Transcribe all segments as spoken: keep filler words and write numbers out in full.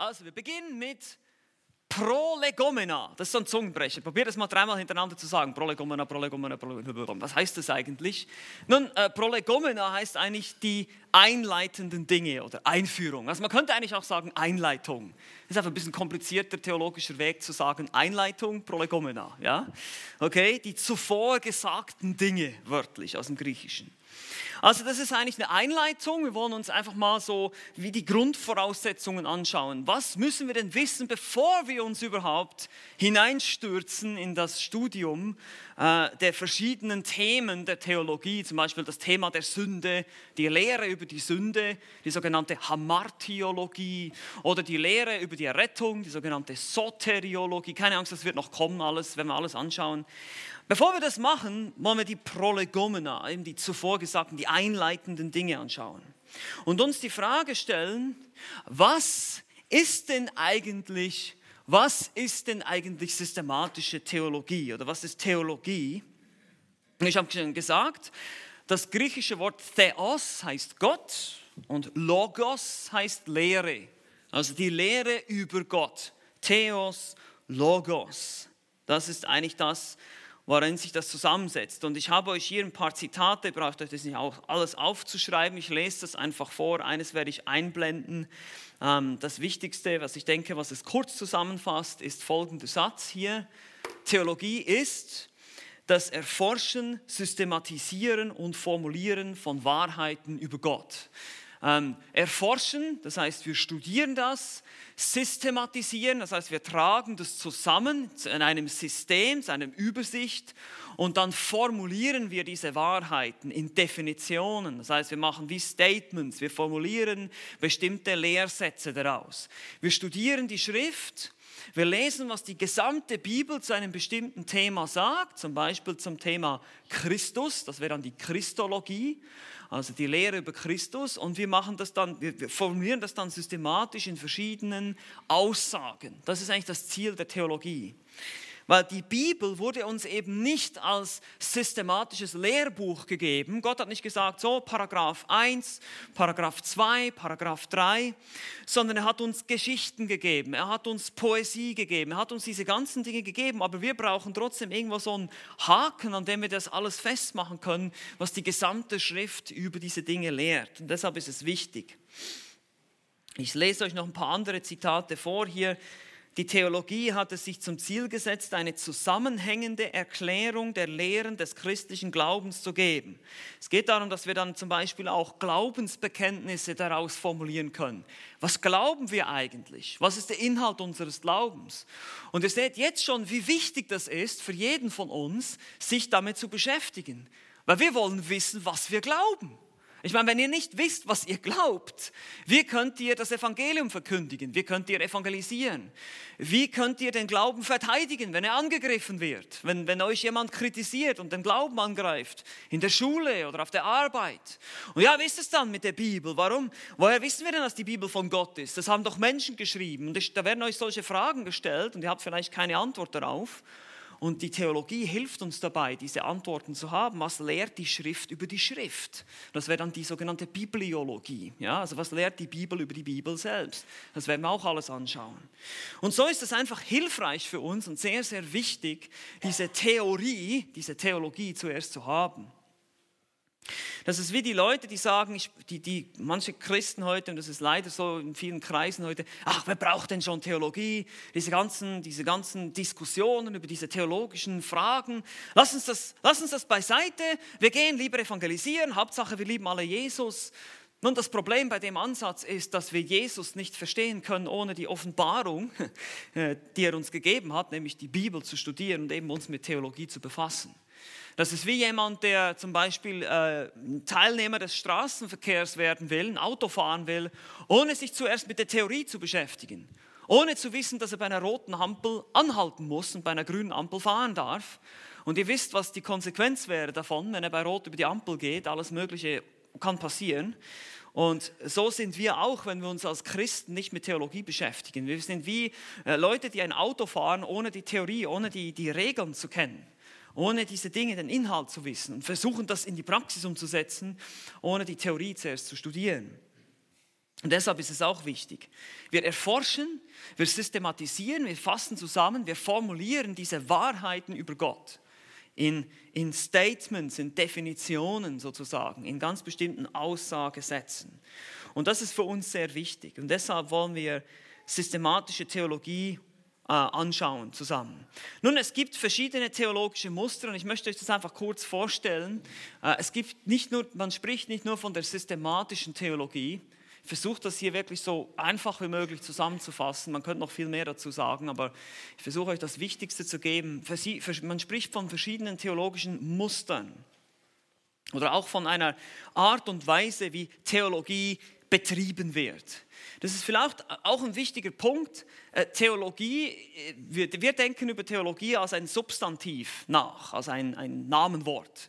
Also, wir beginnen mit Prolegomena. Das ist so ein Zungenbrecher. Probier das mal dreimal hintereinander zu sagen. Prolegomena, Prolegomena, Prolegomena. Was heißt das eigentlich? Nun, äh, Prolegomena heißt eigentlich die einleitenden Dinge oder Einführung. Also man könnte eigentlich auch sagen Einleitung. Das ist einfach ein bisschen komplizierter theologischer Weg zu sagen Einleitung, Prolegomena. Ja? Okay? Die zuvor gesagten Dinge, wörtlich aus dem Griechischen. Also das ist eigentlich eine Einleitung. Wir wollen uns einfach mal so wie die Grundvoraussetzungen anschauen. Was müssen wir denn wissen, bevor wir uns überhaupt hineinstürzen in das Studium äh, der verschiedenen Themen der Theologie, zum Beispiel das Thema der Sünde, die Lehre über die Sünde, die sogenannte Hamartiologie oder die Lehre über die Errettung, die sogenannte Soteriologie. Keine Angst, das wird noch kommen, alles, wenn wir alles anschauen. Bevor wir das machen, wollen wir die Prolegomena, eben die zuvor gesagten, die einleitenden Dinge anschauen und uns die Frage stellen, was ist denn eigentlich, was ist denn eigentlich systematische Theologie oder was ist Theologie? Ich habe schon gesagt, das griechische Wort Theos heißt Gott und Logos heißt Lehre, also die Lehre über Gott. Theos, Logos, das ist eigentlich das, worin sich das zusammensetzt. Und ich habe euch hier ein paar Zitate, ihr braucht euch das nicht auch alles aufzuschreiben, ich lese das einfach vor, eines werde ich einblenden. Das Wichtigste, was ich denke, was es kurz zusammenfasst, ist folgender Satz hier. Theologie ist das Erforschen, Systematisieren und Formulieren von Wahrheiten über Gott. Ähm, erforschen, das heißt, wir studieren das, systematisieren, das heißt, wir tragen das zusammen in einem System, in einer Übersicht und dann formulieren wir diese Wahrheiten in Definitionen, das heißt, wir machen wie Statements, wir formulieren bestimmte Lehrsätze daraus. Wir studieren die Schrift, wir lesen, was die gesamte Bibel zu einem bestimmten Thema sagt, zum Beispiel zum Thema Christus, das wäre dann die Christologie, also die Lehre über Christus, und wir machen das dann, wir formulieren das dann systematisch in verschiedenen Aussagen. Das ist eigentlich das Ziel der Theologie. Weil die Bibel wurde uns eben nicht als systematisches Lehrbuch gegeben. Gott hat nicht gesagt, so Paragraph eins, Paragraph zwei, Paragraph drei, sondern er hat uns Geschichten gegeben, er hat uns Poesie gegeben, er hat uns diese ganzen Dinge gegeben, aber wir brauchen trotzdem irgendwo so einen Haken, an dem wir das alles festmachen können, was die gesamte Schrift über diese Dinge lehrt. Und deshalb ist es wichtig. Ich lese euch noch ein paar andere Zitate vor hier. Die Theologie hat es sich zum Ziel gesetzt, eine zusammenhängende Erklärung der Lehren des christlichen Glaubens zu geben. Es geht darum, dass wir dann zum Beispiel auch Glaubensbekenntnisse daraus formulieren können. Was glauben wir eigentlich? Was ist der Inhalt unseres Glaubens? Und ihr seht jetzt schon, wie wichtig das ist für jeden von uns, sich damit zu beschäftigen. Weil wir wollen wissen, was wir glauben. Ich meine, wenn ihr nicht wisst, was ihr glaubt, wie könnt ihr das Evangelium verkündigen? Wie könnt ihr evangelisieren? Wie könnt ihr den Glauben verteidigen, wenn er angegriffen wird? Wenn, wenn euch jemand kritisiert und den Glauben angreift, in der Schule oder auf der Arbeit? Und ja, wie ist es dann mit der Bibel? Warum? Woher wissen wir denn, dass die Bibel von Gott ist? Das haben doch Menschen geschrieben. Und da werden euch solche Fragen gestellt und ihr habt vielleicht keine Antwort darauf. Und die Theologie hilft uns dabei, diese Antworten zu haben. Was lehrt die Schrift über die Schrift? Das wäre dann die sogenannte Bibliologie. Ja, also was lehrt die Bibel über die Bibel selbst? Das werden wir auch alles anschauen. Und so ist es einfach hilfreich für uns und sehr, sehr wichtig, diese Theorie, diese Theologie zuerst zu haben. Das ist wie die Leute, die sagen, ich, die, die, manche Christen heute, und das ist leider so in vielen Kreisen heute, ach, wer braucht denn schon Theologie? Diese ganzen, diese ganzen Diskussionen über diese theologischen Fragen, lass uns das, lass uns das beiseite, wir gehen lieber evangelisieren, Hauptsache wir lieben alle Jesus. Nun, das Problem bei dem Ansatz ist, dass wir Jesus nicht verstehen können, ohne die Offenbarung, die er uns gegeben hat, nämlich die Bibel zu studieren und eben uns mit Theologie zu befassen. Das ist wie jemand, der zum Beispiel äh, Teilnehmer des Straßenverkehrs werden will, ein Auto fahren will, ohne sich zuerst mit der Theorie zu beschäftigen. Ohne zu wissen, dass er bei einer roten Ampel anhalten muss und bei einer grünen Ampel fahren darf. Und ihr wisst, was die Konsequenz wäre davon, wenn er bei Rot über die Ampel geht, alles Mögliche kann passieren. Und so sind wir auch, wenn wir uns als Christen nicht mit Theologie beschäftigen. Wir sind wie äh, Leute, die ein Auto fahren, ohne die Theorie, ohne die, die Regeln zu kennen. Ohne diese Dinge, den Inhalt zu wissen und versuchen, das in die Praxis umzusetzen, ohne die Theorie zuerst zu studieren. Und deshalb ist es auch wichtig. Wir erforschen, wir systematisieren, wir fassen zusammen, wir formulieren diese Wahrheiten über Gott in, in Statements, in Definitionen sozusagen, in ganz bestimmten Aussagesätzen. Und das ist für uns sehr wichtig. Und deshalb wollen wir systematische Theologie äh, anschauen zusammen. Nun, es gibt verschiedene theologische Muster und ich möchte euch das einfach kurz vorstellen. Äh, es gibt nicht nur, man spricht nicht nur von der systematischen Theologie. Versuche das hier wirklich so einfach wie möglich zusammenzufassen. Man könnte noch viel mehr dazu sagen, aber ich versuche euch das Wichtigste zu geben. Man spricht von verschiedenen theologischen Mustern oder auch von einer Art und Weise, wie Theologie betrieben wird. Das ist vielleicht auch ein wichtiger Punkt. Theologie, wir, wir denken über Theologie als ein Substantiv nach, als ein, ein Namenwort.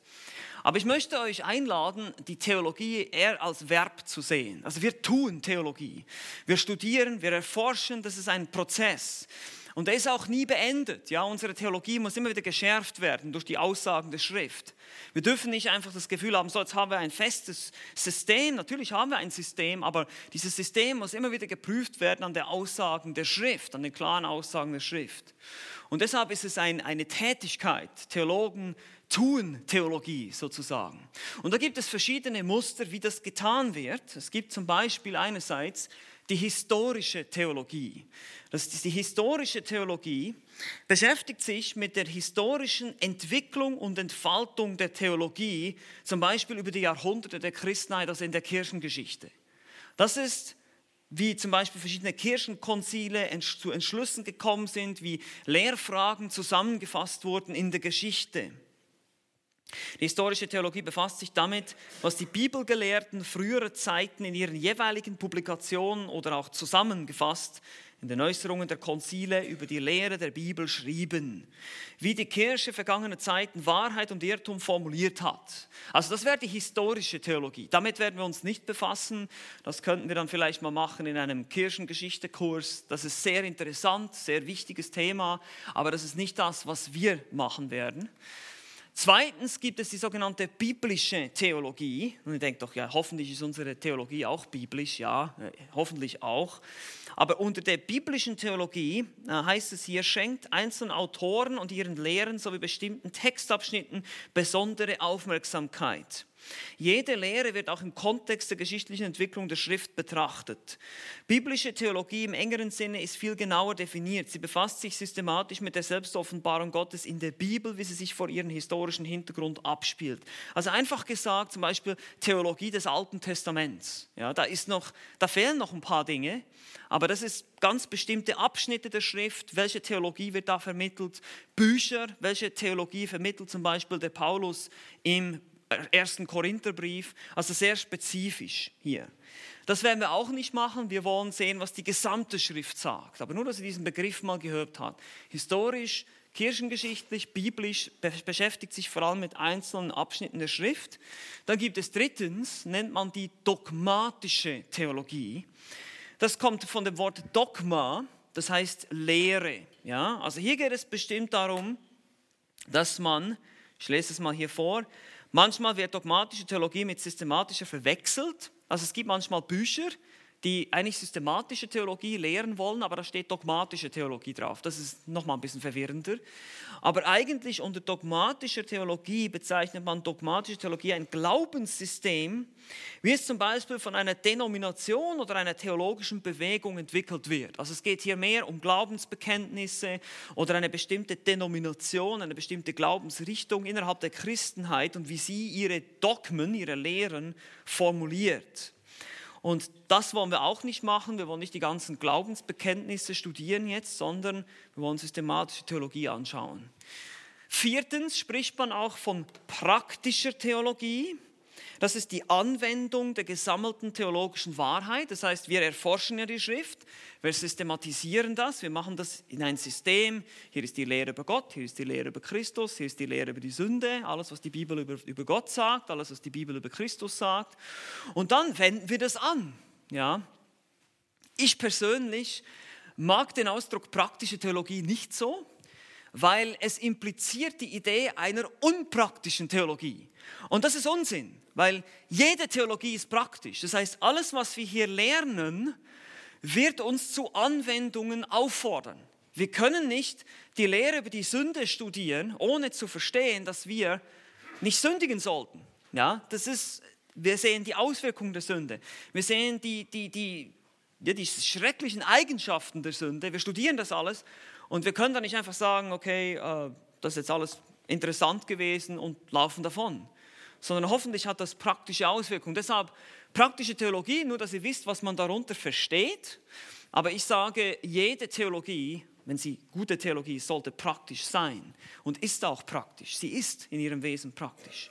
Aber ich möchte euch einladen, die Theologie eher als Verb zu sehen. Also wir tun Theologie. Wir studieren, wir erforschen, das ist ein Prozess. Und der ist auch nie beendet. Ja, unsere Theologie muss immer wieder geschärft werden durch die Aussagen der Schrift. Wir dürfen nicht einfach das Gefühl haben, so jetzt haben wir ein festes System. Natürlich haben wir ein System, aber dieses System muss immer wieder geprüft werden an den Aussagen der Schrift, an den klaren Aussagen der Schrift. Und deshalb ist es ein, eine Tätigkeit. Theologen tun Theologie sozusagen. Und da gibt es verschiedene Muster, wie das getan wird. Es gibt zum Beispiel einerseits die historische Theologie. Das ist die historische Theologie, beschäftigt sich mit der historischen Entwicklung und Entfaltung der Theologie, zum Beispiel über die Jahrhunderte der Christenheit, also in der Kirchengeschichte. Das ist, wie zum Beispiel verschiedene Kirchenkonzile zu Entschlüssen gekommen sind, wie Lehrfragen zusammengefasst wurden in der Geschichte. Die historische Theologie befasst sich damit, was die Bibelgelehrten früherer Zeiten in ihren jeweiligen Publikationen oder auch zusammengefasst in den Äußerungen der Konzile über die Lehre der Bibel schrieben. Wie die Kirche vergangener Zeiten Wahrheit und Irrtum formuliert hat. Also das wäre die historische Theologie. Damit werden wir uns nicht befassen. Das könnten wir dann vielleicht mal machen in einem Kirchengeschichte-Kurs. Das ist sehr interessant, sehr wichtiges Thema, aber das ist nicht das, was wir machen werden. Zweitens gibt es die sogenannte biblische Theologie. Und ihr denkt doch, ja, hoffentlich ist unsere Theologie auch biblisch. Ja, hoffentlich auch. Aber unter der biblischen Theologie heißt es hier, schenkt einzelnen Autoren und ihren Lehren sowie bestimmten Textabschnitten besondere Aufmerksamkeit. Jede Lehre wird auch im Kontext der geschichtlichen Entwicklung der Schrift betrachtet. Biblische Theologie im engeren Sinne ist viel genauer definiert. Sie befasst sich systematisch mit der Selbstoffenbarung Gottes in der Bibel, wie sie sich vor ihrem historischen Hintergrund abspielt. Also einfach gesagt, zum Beispiel Theologie des Alten Testaments. Ja, da ist noch, da fehlen noch ein paar Dinge, aber das ist ganz bestimmte Abschnitte der Schrift, welche Theologie wird da vermittelt, Bücher, welche Theologie vermittelt zum Beispiel der Paulus im ersten Korintherbrief, also sehr spezifisch hier. Das werden wir auch nicht machen. Wir wollen sehen, was die gesamte Schrift sagt. Aber nur, dass ihr diesen Begriff mal gehört habt. Historisch, kirchengeschichtlich, biblisch beschäftigt sich vor allem mit einzelnen Abschnitten der Schrift. Dann gibt es drittens, nennt man die dogmatische Theologie. Das kommt von dem Wort Dogma, das heißt Lehre. Ja? Also hier geht es bestimmt darum, dass man, ich lese es mal hier vor, manchmal wird dogmatische Theologie mit systematischer verwechselt. Also es gibt manchmal Bücher, die eigentlich systematische Theologie lehren wollen, aber da steht dogmatische Theologie drauf. Das ist nochmal ein bisschen verwirrender. Aber eigentlich unter dogmatischer Theologie bezeichnet man dogmatische Theologie ein Glaubenssystem, wie es zum Beispiel von einer Denomination oder einer theologischen Bewegung entwickelt wird. Also es geht hier mehr um Glaubensbekenntnisse oder eine bestimmte Denomination, eine bestimmte Glaubensrichtung innerhalb der Christenheit und wie sie ihre Dogmen, ihre Lehren formuliert. Und das wollen wir auch nicht machen. Wir wollen nicht die ganzen Glaubensbekenntnisse studieren jetzt, sondern wir wollen systematische Theologie anschauen. Viertens spricht man auch von praktischer Theologie. Das ist die Anwendung der gesammelten theologischen Wahrheit. Das heißt, wir erforschen ja die Schrift, wir systematisieren das, wir machen das in ein System. Hier ist die Lehre über Gott, hier ist die Lehre über Christus, hier ist die Lehre über die Sünde, alles, was die Bibel über, über Gott sagt, alles, was die Bibel über Christus sagt. Und dann wenden wir das an. Ja? Ich persönlich mag den Ausdruck praktische Theologie nicht so. weil es impliziert die Idee einer unpraktischen Theologie. Und das ist Unsinn, weil jede Theologie ist praktisch. Das heißt, alles, was wir hier lernen, wird uns zu Anwendungen auffordern. Wir können nicht die Lehre über die Sünde studieren, ohne zu verstehen, dass wir nicht sündigen sollten. Ja, das ist, wir sehen die Auswirkungen der Sünde. Wir sehen die, die, die, ja, die schrecklichen Eigenschaften der Sünde. Wir studieren das alles und wir können dann nicht einfach sagen, okay, äh, das ist jetzt alles interessant gewesen und laufen davon. Sondern hoffentlich hat das praktische Auswirkungen. Deshalb praktische Theologie, nur dass ihr wisst, was man darunter versteht. Aber ich sage, jede Theologie, wenn sie gute Theologie ist, sollte praktisch sein und ist auch praktisch. Sie ist in ihrem Wesen praktisch.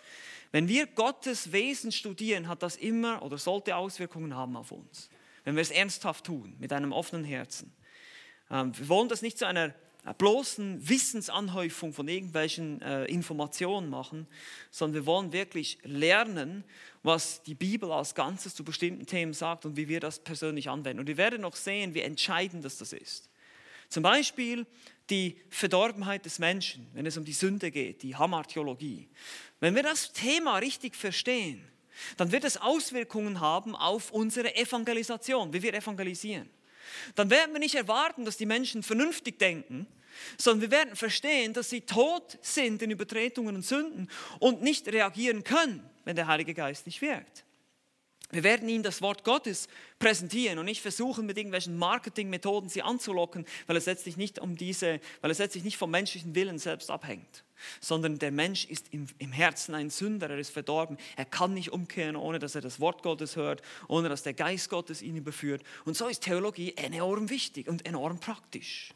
Wenn wir Gottes Wesen studieren, hat das immer oder sollte Auswirkungen haben auf uns. Wenn wir es ernsthaft tun, mit einem offenen Herzen. Wir wollen das nicht zu einer bloßen Wissensanhäufung von irgendwelchen äh, Informationen machen, sondern wir wollen wirklich lernen, was die Bibel als Ganzes zu bestimmten Themen sagt und wie wir das persönlich anwenden. Und wir werden noch sehen, wie entscheidend das ist. Zum Beispiel die Verdorbenheit des Menschen, wenn es um die Sünde geht, die Hamartiologie. Wenn wir das Thema richtig verstehen, dann wird es Auswirkungen haben auf unsere Evangelisation, wie wir evangelisieren. Dann werden wir nicht erwarten, dass die Menschen vernünftig denken, sondern wir werden verstehen, dass sie tot sind in Übertretungen und Sünden und nicht reagieren können, wenn der Heilige Geist nicht wirkt. Wir werden ihnen das Wort Gottes präsentieren und nicht versuchen, mit irgendwelchen Marketingmethoden sie anzulocken, weil es letztlich nicht um diese, weil es letztlich nicht vom menschlichen Willen selbst abhängt, sondern der Mensch ist im, im Herzen ein Sünder, er ist verdorben, er kann nicht umkehren, ohne dass er das Wort Gottes hört, ohne dass der Geist Gottes ihn überführt. Und so ist Theologie enorm wichtig und enorm praktisch.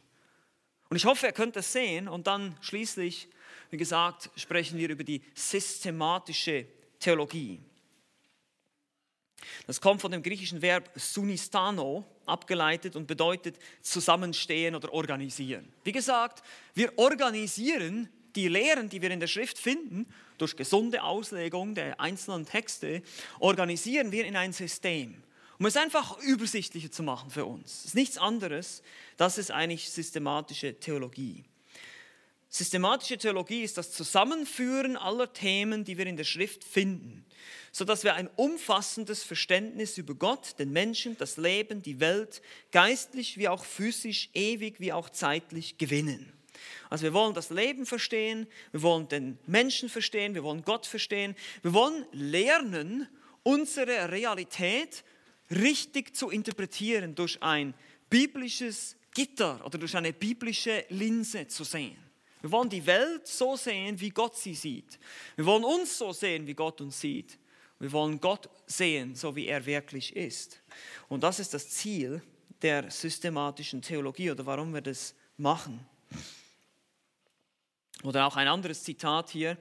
Und ich hoffe, ihr könnt das sehen. Und dann schließlich, wie gesagt, sprechen wir über die systematische Theologie. Das kommt von dem griechischen Verb sunistano, abgeleitet und bedeutet zusammenstehen oder organisieren. Wie gesagt, wir organisieren die Lehren, die wir in der Schrift finden, durch gesunde Auslegung der einzelnen Texte, organisieren wir in ein System, um es einfach übersichtlicher zu machen für uns. Das ist nichts anderes, das ist eigentlich systematische Theologie. Systematische Theologie ist das Zusammenführen aller Themen, die wir in der Schrift finden, sodass wir ein umfassendes Verständnis über Gott, den Menschen, das Leben, die Welt, geistlich wie auch physisch, ewig wie auch zeitlich gewinnen. Also wir wollen das Leben verstehen, wir wollen den Menschen verstehen, wir wollen Gott verstehen, wir wollen lernen, unsere Realität richtig zu interpretieren, durch ein biblisches Gitter oder durch eine biblische Linse zu sehen. Wir wollen die Welt so sehen, wie Gott sie sieht. Wir wollen uns so sehen, wie Gott uns sieht. Wir wollen Gott sehen, so wie er wirklich ist. Und das ist das Ziel der systematischen Theologie oder warum wir das machen. Oder auch ein anderes Zitat hier.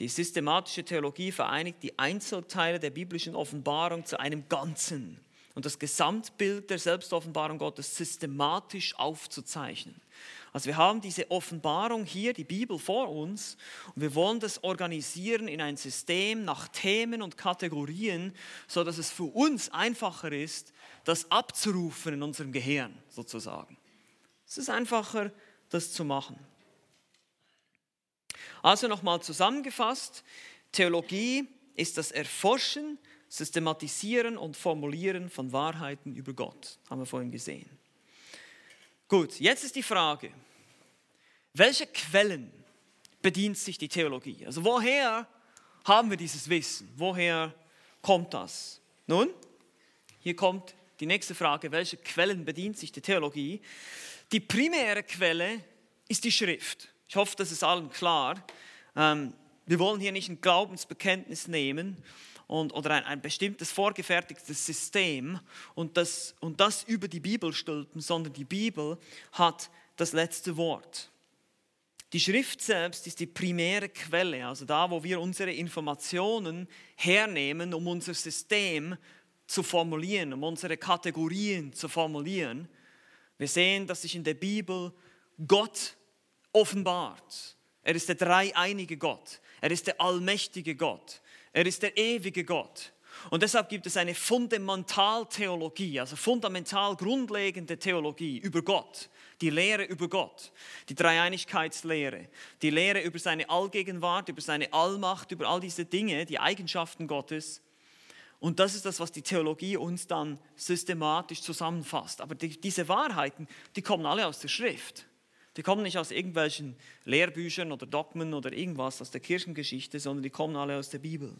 Die systematische Theologie vereinigt die Einzelteile der biblischen Offenbarung zu einem Ganzen und das Gesamtbild der Selbstoffenbarung Gottes systematisch aufzuzeichnen. Also wir haben diese Offenbarung hier, die Bibel vor uns, und wir wollen das organisieren in ein System nach Themen und Kategorien, sodass es für uns einfacher ist, das abzurufen in unserem Gehirn sozusagen. Es ist einfacher, das zu machen. Also nochmal zusammengefasst, Theologie ist das Erforschen, Systematisieren und Formulieren von Wahrheiten über Gott, haben wir vorhin gesehen. Gut, jetzt ist die Frage, welche Quellen bedient sich die Theologie? Also woher haben wir dieses Wissen? Woher kommt das? Nun, hier kommt die nächste Frage, welche Quellen bedient sich die Theologie? Die primäre Quelle ist die Schrift. Ich hoffe, das ist allen klar. Wir wollen hier nicht ein Glaubensbekenntnis nehmen, Und, oder ein, ein bestimmtes vorgefertigtes System und das, und das über die Bibel stülpen, sondern die Bibel hat das letzte Wort. Die Schrift selbst ist die primäre Quelle, also da, wo wir unsere Informationen hernehmen, um unser System zu formulieren, um unsere Kategorien zu formulieren. Wir sehen, dass sich in der Bibel Gott offenbart. Er ist der dreieinige Gott, er ist der allmächtige Gott. Er ist der ewige Gott. Und deshalb gibt es eine Fundamentaltheologie, also fundamental grundlegende Theologie über Gott, die Lehre über Gott, die Dreieinigkeitslehre, die Lehre über seine Allgegenwart, über seine Allmacht, über all diese Dinge, die Eigenschaften Gottes. Und das ist das, was die Theologie uns dann systematisch zusammenfasst. Aber die, diese Wahrheiten, die kommen alle aus der Schrift. Die kommen nicht aus irgendwelchen Lehrbüchern oder Dogmen oder irgendwas aus der Kirchengeschichte, sondern die kommen alle aus der Bibel.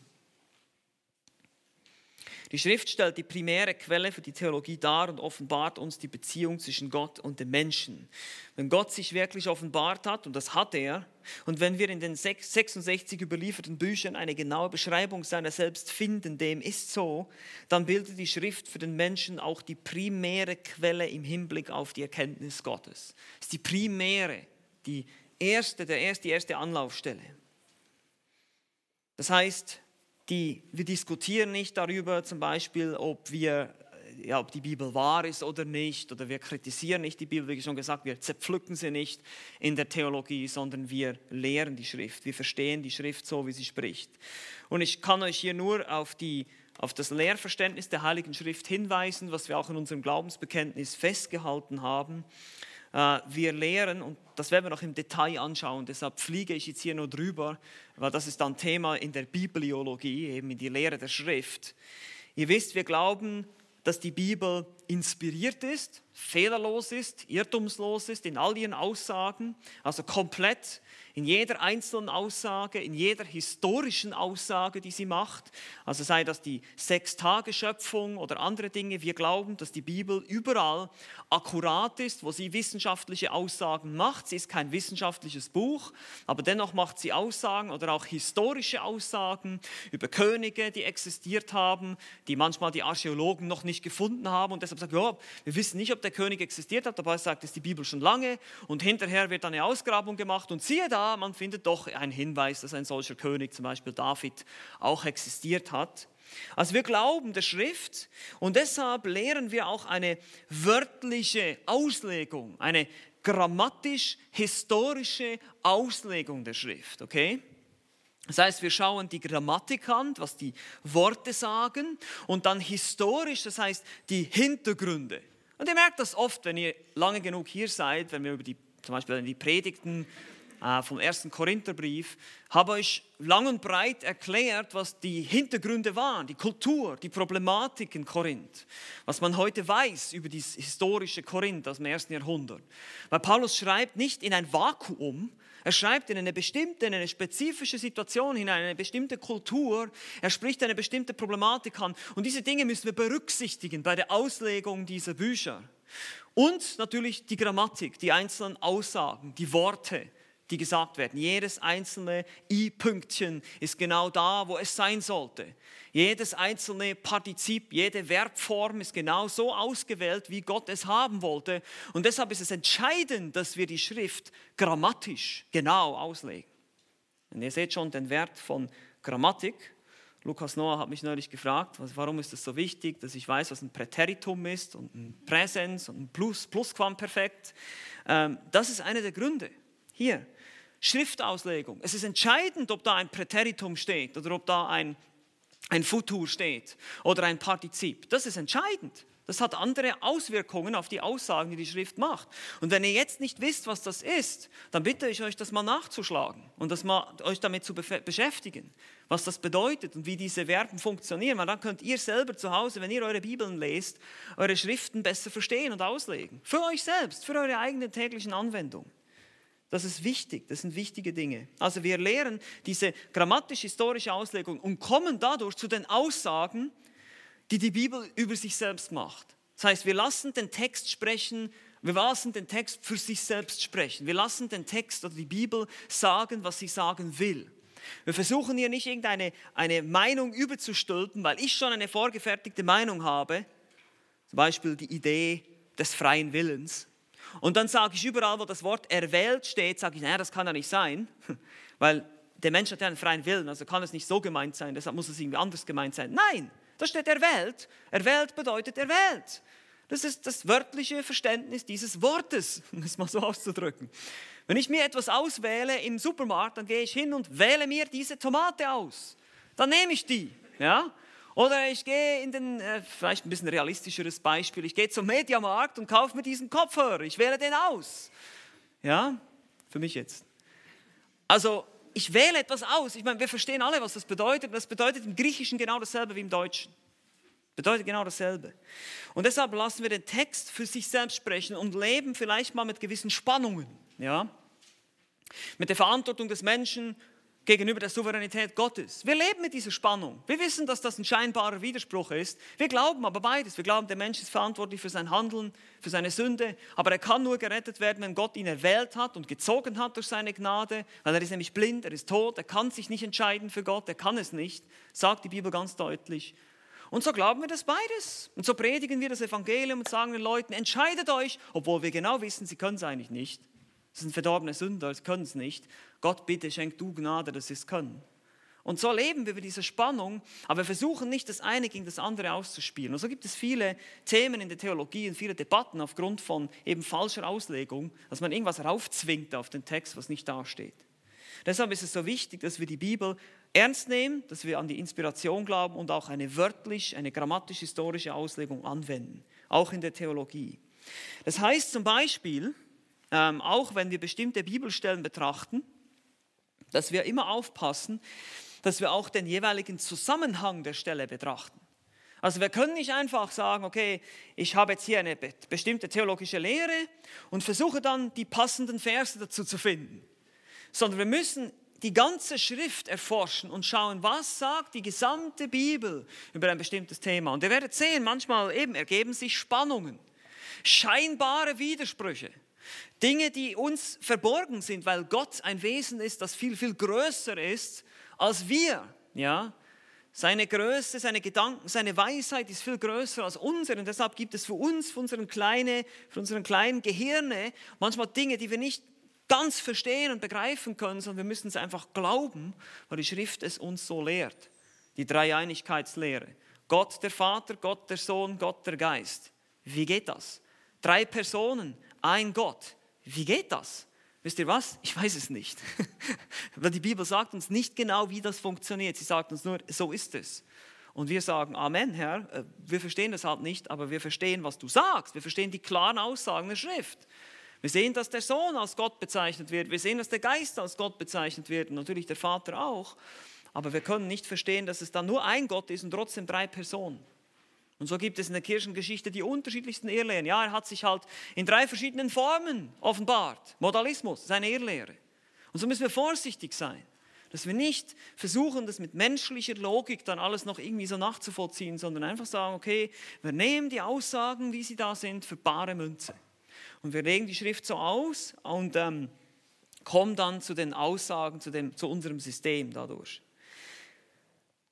Die Schrift stellt die primäre Quelle für die Theologie dar und offenbart uns die Beziehung zwischen Gott und dem Menschen. Wenn Gott sich wirklich offenbart hat, und das hat er, und wenn wir in den sechsundsechzig überlieferten Büchern eine genaue Beschreibung seiner selbst finden, dem ist so, dann bildet die Schrift für den Menschen auch die primäre Quelle im Hinblick auf die Erkenntnis Gottes. Das ist die primäre, die erste, der erste, die erste Anlaufstelle. Das heißt, Die, wir diskutieren nicht darüber, zum Beispiel, ob, wir, ja, ob die Bibel wahr ist oder nicht, oder wir kritisieren nicht die Bibel, wie schon gesagt, wir zerpflücken sie nicht in der Theologie, sondern wir lehren die Schrift, wir verstehen die Schrift so, wie sie spricht. Und ich kann euch hier nur auf, die, auf das Lehrverständnis der Heiligen Schrift hinweisen, was wir auch in unserem Glaubensbekenntnis festgehalten haben. Wir lehren, und das werden wir noch im Detail anschauen, deshalb fliege ich jetzt hier nur drüber, weil das ist dann Thema in der Bibliologie, eben in die Lehre der Schrift. Ihr wisst, wir glauben, dass die Bibel inspiriert ist, fehlerlos ist, irrtumslos ist in all ihren Aussagen, also komplett in jeder einzelnen Aussage, in jeder historischen Aussage, die sie macht, also sei das die Sechstageschöpfung oder andere Dinge. Wir glauben, dass die Bibel überall akkurat ist, wo sie wissenschaftliche Aussagen macht. Sie ist kein wissenschaftliches Buch, aber dennoch macht sie Aussagen oder auch historische Aussagen über Könige, die existiert haben, die manchmal die Archäologen noch nicht gefunden haben. Und deshalb sagt, ja, wir wissen nicht, ob der König existiert hat, dabei sagt es die Bibel schon lange, und hinterher wird eine Ausgrabung gemacht und siehe da, man findet doch einen Hinweis, dass ein solcher König, zum Beispiel David, auch existiert hat. Also wir glauben der Schrift, und deshalb lehren wir auch eine wörtliche Auslegung, eine grammatisch-historische Auslegung der Schrift, okay? Das heißt, wir schauen die Grammatik an, was die Worte sagen, und dann historisch, das heißt die Hintergründe. Und ihr merkt das oft, wenn ihr lange genug hier seid, wenn wir über die, zum Beispiel die Predigten äh, vom ersten Korintherbrief, habe euch lang und breit erklärt, was die Hintergründe waren, die Kultur, die Problematik in Korinth, was man heute weiß über das historische Korinth aus dem ersten Jahrhundert. Weil Paulus schreibt nicht in ein Vakuum, er schreibt in eine bestimmte, in eine spezifische Situation hinein, in eine bestimmte Kultur. Er spricht eine bestimmte Problematik an. Und diese Dinge müssen wir berücksichtigen bei der Auslegung dieser Bücher. Und natürlich die Grammatik, die einzelnen Aussagen, die Worte, die gesagt werden. Jedes einzelne I-Pünktchen ist genau da, wo es sein sollte. Jedes einzelne Partizip, jede Verbform ist genau so ausgewählt, wie Gott es haben wollte. Und deshalb ist es entscheidend, dass wir die Schrift grammatisch genau auslegen. Und ihr seht schon den Wert von Grammatik. Lukas Noah hat mich neulich gefragt, warum ist das so wichtig, dass ich weiß, was ein Präteritum ist und ein Präsens und ein Plus, Plusquamperfekt. Das ist einer der Gründe. Hier, Schriftauslegung. Es ist entscheidend, ob da ein Präteritum steht oder ob da ein, ein Futur steht oder ein Partizip. Das ist entscheidend. Das hat andere Auswirkungen auf die Aussagen, die die Schrift macht. Und wenn ihr jetzt nicht wisst, was das ist, dann bitte ich euch, das mal nachzuschlagen und das mal, euch damit zu bef- beschäftigen, was das bedeutet und wie diese Verben funktionieren. Weil dann könnt ihr selber zu Hause, wenn ihr eure Bibeln lest, eure Schriften besser verstehen und auslegen. Für euch selbst, für eure eigenen täglichen Anwendungen. Das ist wichtig, das sind wichtige Dinge. Also wir lehren diese grammatisch-historische Auslegung und kommen dadurch zu den Aussagen, die die Bibel über sich selbst macht. Das heißt, wir lassen den Text sprechen, wir lassen den Text für sich selbst sprechen. Wir lassen den Text oder die Bibel sagen, was sie sagen will. Wir versuchen hier nicht irgendeine eine Meinung überzustülpen, weil ich schon eine vorgefertigte Meinung habe, zum Beispiel die Idee des freien Willens. Und dann sage ich überall, wo das Wort erwählt steht, sage ich, naja, das kann ja nicht sein, weil der Mensch hat ja einen freien Willen, also kann es nicht so gemeint sein, deshalb muss es irgendwie anders gemeint sein. Nein, da steht erwählt. Erwählt bedeutet erwählt. Das ist das wörtliche Verständnis dieses Wortes, um es mal so auszudrücken. Wenn ich mir etwas auswähle im Supermarkt, dann gehe ich hin und wähle mir diese Tomate aus. Dann nehme ich die, ja? Oder ich gehe in den, äh, vielleicht ein bisschen realistischeres Beispiel, ich gehe zum Mediamarkt und kaufe mir diesen Kopfhörer, ich wähle den aus. Ja, für mich jetzt. Also ich wähle etwas aus. Ich meine, wir verstehen alle, was das bedeutet. Das bedeutet im Griechischen genau dasselbe wie im Deutschen. Bedeutet genau dasselbe. Und deshalb lassen wir den Text für sich selbst sprechen und leben vielleicht mal mit gewissen Spannungen. Ja? Mit der Verantwortung des Menschen gegenüber der Souveränität Gottes. Wir leben mit dieser Spannung. Wir wissen, dass das ein scheinbarer Widerspruch ist. Wir glauben aber beides. Wir glauben, der Mensch ist verantwortlich für sein Handeln, für seine Sünde. Aber er kann nur gerettet werden, wenn Gott ihn erwählt hat und gezogen hat durch seine Gnade. Weil er ist nämlich blind, er ist tot, er kann sich nicht entscheiden für Gott, er kann es nicht, sagt die Bibel ganz deutlich. Und so glauben wir das beides. Und so predigen wir das Evangelium und sagen den Leuten, entscheidet euch, obwohl wir genau wissen, sie können es eigentlich nicht. Sie sind verdorbene Sünder, sie können es nicht. Gott, bitte, schenk du Gnade, dass sie es können. Und so leben wir über diese Spannung, aber wir versuchen nicht, das eine gegen das andere auszuspielen. Und so gibt es viele Themen in der Theologie und viele Debatten aufgrund von eben falscher Auslegung, dass man irgendwas raufzwingt auf den Text, was nicht dasteht. Deshalb ist es so wichtig, dass wir die Bibel ernst nehmen, dass wir an die Inspiration glauben und auch eine wörtlich, eine grammatisch-historische Auslegung anwenden, auch in der Theologie. Das heißt zum Beispiel, Ähm, auch wenn wir bestimmte Bibelstellen betrachten, dass wir immer aufpassen, dass wir auch den jeweiligen Zusammenhang der Stelle betrachten. Also wir können nicht einfach sagen, okay, ich habe jetzt hier eine bestimmte theologische Lehre und versuche dann, die passenden Verse dazu zu finden. Sondern wir müssen die ganze Schrift erforschen und schauen, was sagt die gesamte Bibel über ein bestimmtes Thema. Und ihr werdet sehen, manchmal eben ergeben sich Spannungen, scheinbare Widersprüche. Dinge, die uns verborgen sind, weil Gott ein Wesen ist, das viel, viel größer ist als wir. Ja? Seine Größe, seine Gedanken, seine Weisheit ist viel größer als unsere. Und deshalb gibt es für uns, für unseren kleinen, für unseren kleinen Gehirne manchmal Dinge, die wir nicht ganz verstehen und begreifen können, sondern wir müssen es einfach glauben, weil die Schrift es uns so lehrt. Die Dreieinigkeitslehre. Gott der Vater, Gott der Sohn, Gott der Geist. Wie geht das? Drei Personen. Ein Gott. Wie geht das? Wisst ihr was? Ich weiß es nicht. Weil die Bibel sagt uns nicht genau, wie das funktioniert. Sie sagt uns nur, so ist es. Und wir sagen, Amen, Herr. Wir verstehen das halt nicht, aber wir verstehen, was du sagst. Wir verstehen die klaren Aussagen der Schrift. Wir sehen, dass der Sohn als Gott bezeichnet wird. Wir sehen, dass der Geist als Gott bezeichnet wird. Und natürlich der Vater auch. Aber wir können nicht verstehen, dass es dann nur ein Gott ist und trotzdem drei Personen. Und so gibt es in der Kirchengeschichte die unterschiedlichsten Irrlehren. Ja, er hat sich halt in drei verschiedenen Formen offenbart. Modalismus ist eine Irrlehre. Und so müssen wir vorsichtig sein, dass wir nicht versuchen, das mit menschlicher Logik dann alles noch irgendwie so nachzuvollziehen, sondern einfach sagen, okay, wir nehmen die Aussagen, wie sie da sind, für bare Münze. Und wir legen die Schrift so aus und ähm, kommen dann zu den Aussagen, zu, dem, zu unserem System dadurch.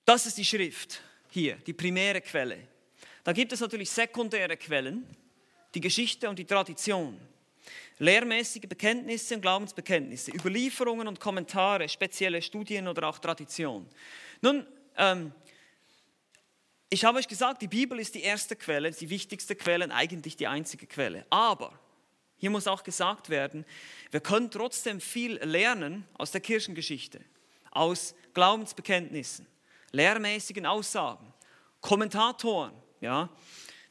Das ist die Schrift hier, die primäre Quelle. Da gibt es natürlich sekundäre Quellen, die Geschichte und die Tradition, lehrmäßige Bekenntnisse und Glaubensbekenntnisse, Überlieferungen und Kommentare, spezielle Studien oder auch Tradition. Nun, ähm, ich habe euch gesagt, die Bibel ist die erste Quelle, die wichtigste Quelle und eigentlich die einzige Quelle. Aber hier muss auch gesagt werden, wir können trotzdem viel lernen aus der Kirchengeschichte, aus Glaubensbekenntnissen, lehrmäßigen Aussagen, Kommentatoren. Ja.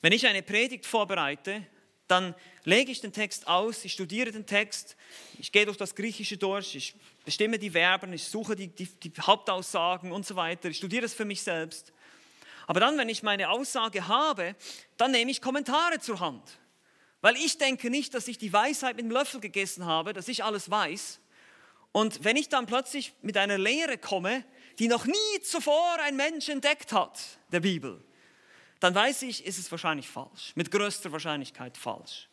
Wenn ich eine Predigt vorbereite, dann lege ich den Text aus, ich studiere den Text, ich gehe durch das Griechische durch, ich bestimme die Verben, ich suche die, die, die Hauptaussagen und so weiter, ich studiere es für mich selbst. Aber dann, wenn ich meine Aussage habe, dann nehme ich Kommentare zur Hand. Weil ich denke nicht, dass ich die Weisheit mit dem Löffel gegessen habe, dass ich alles weiß. Und wenn ich dann plötzlich mit einer Lehre komme, die noch nie zuvor ein Mensch entdeckt hat, der Bibel, dann weiß ich, ist es wahrscheinlich falsch, mit größter Wahrscheinlichkeit falsch.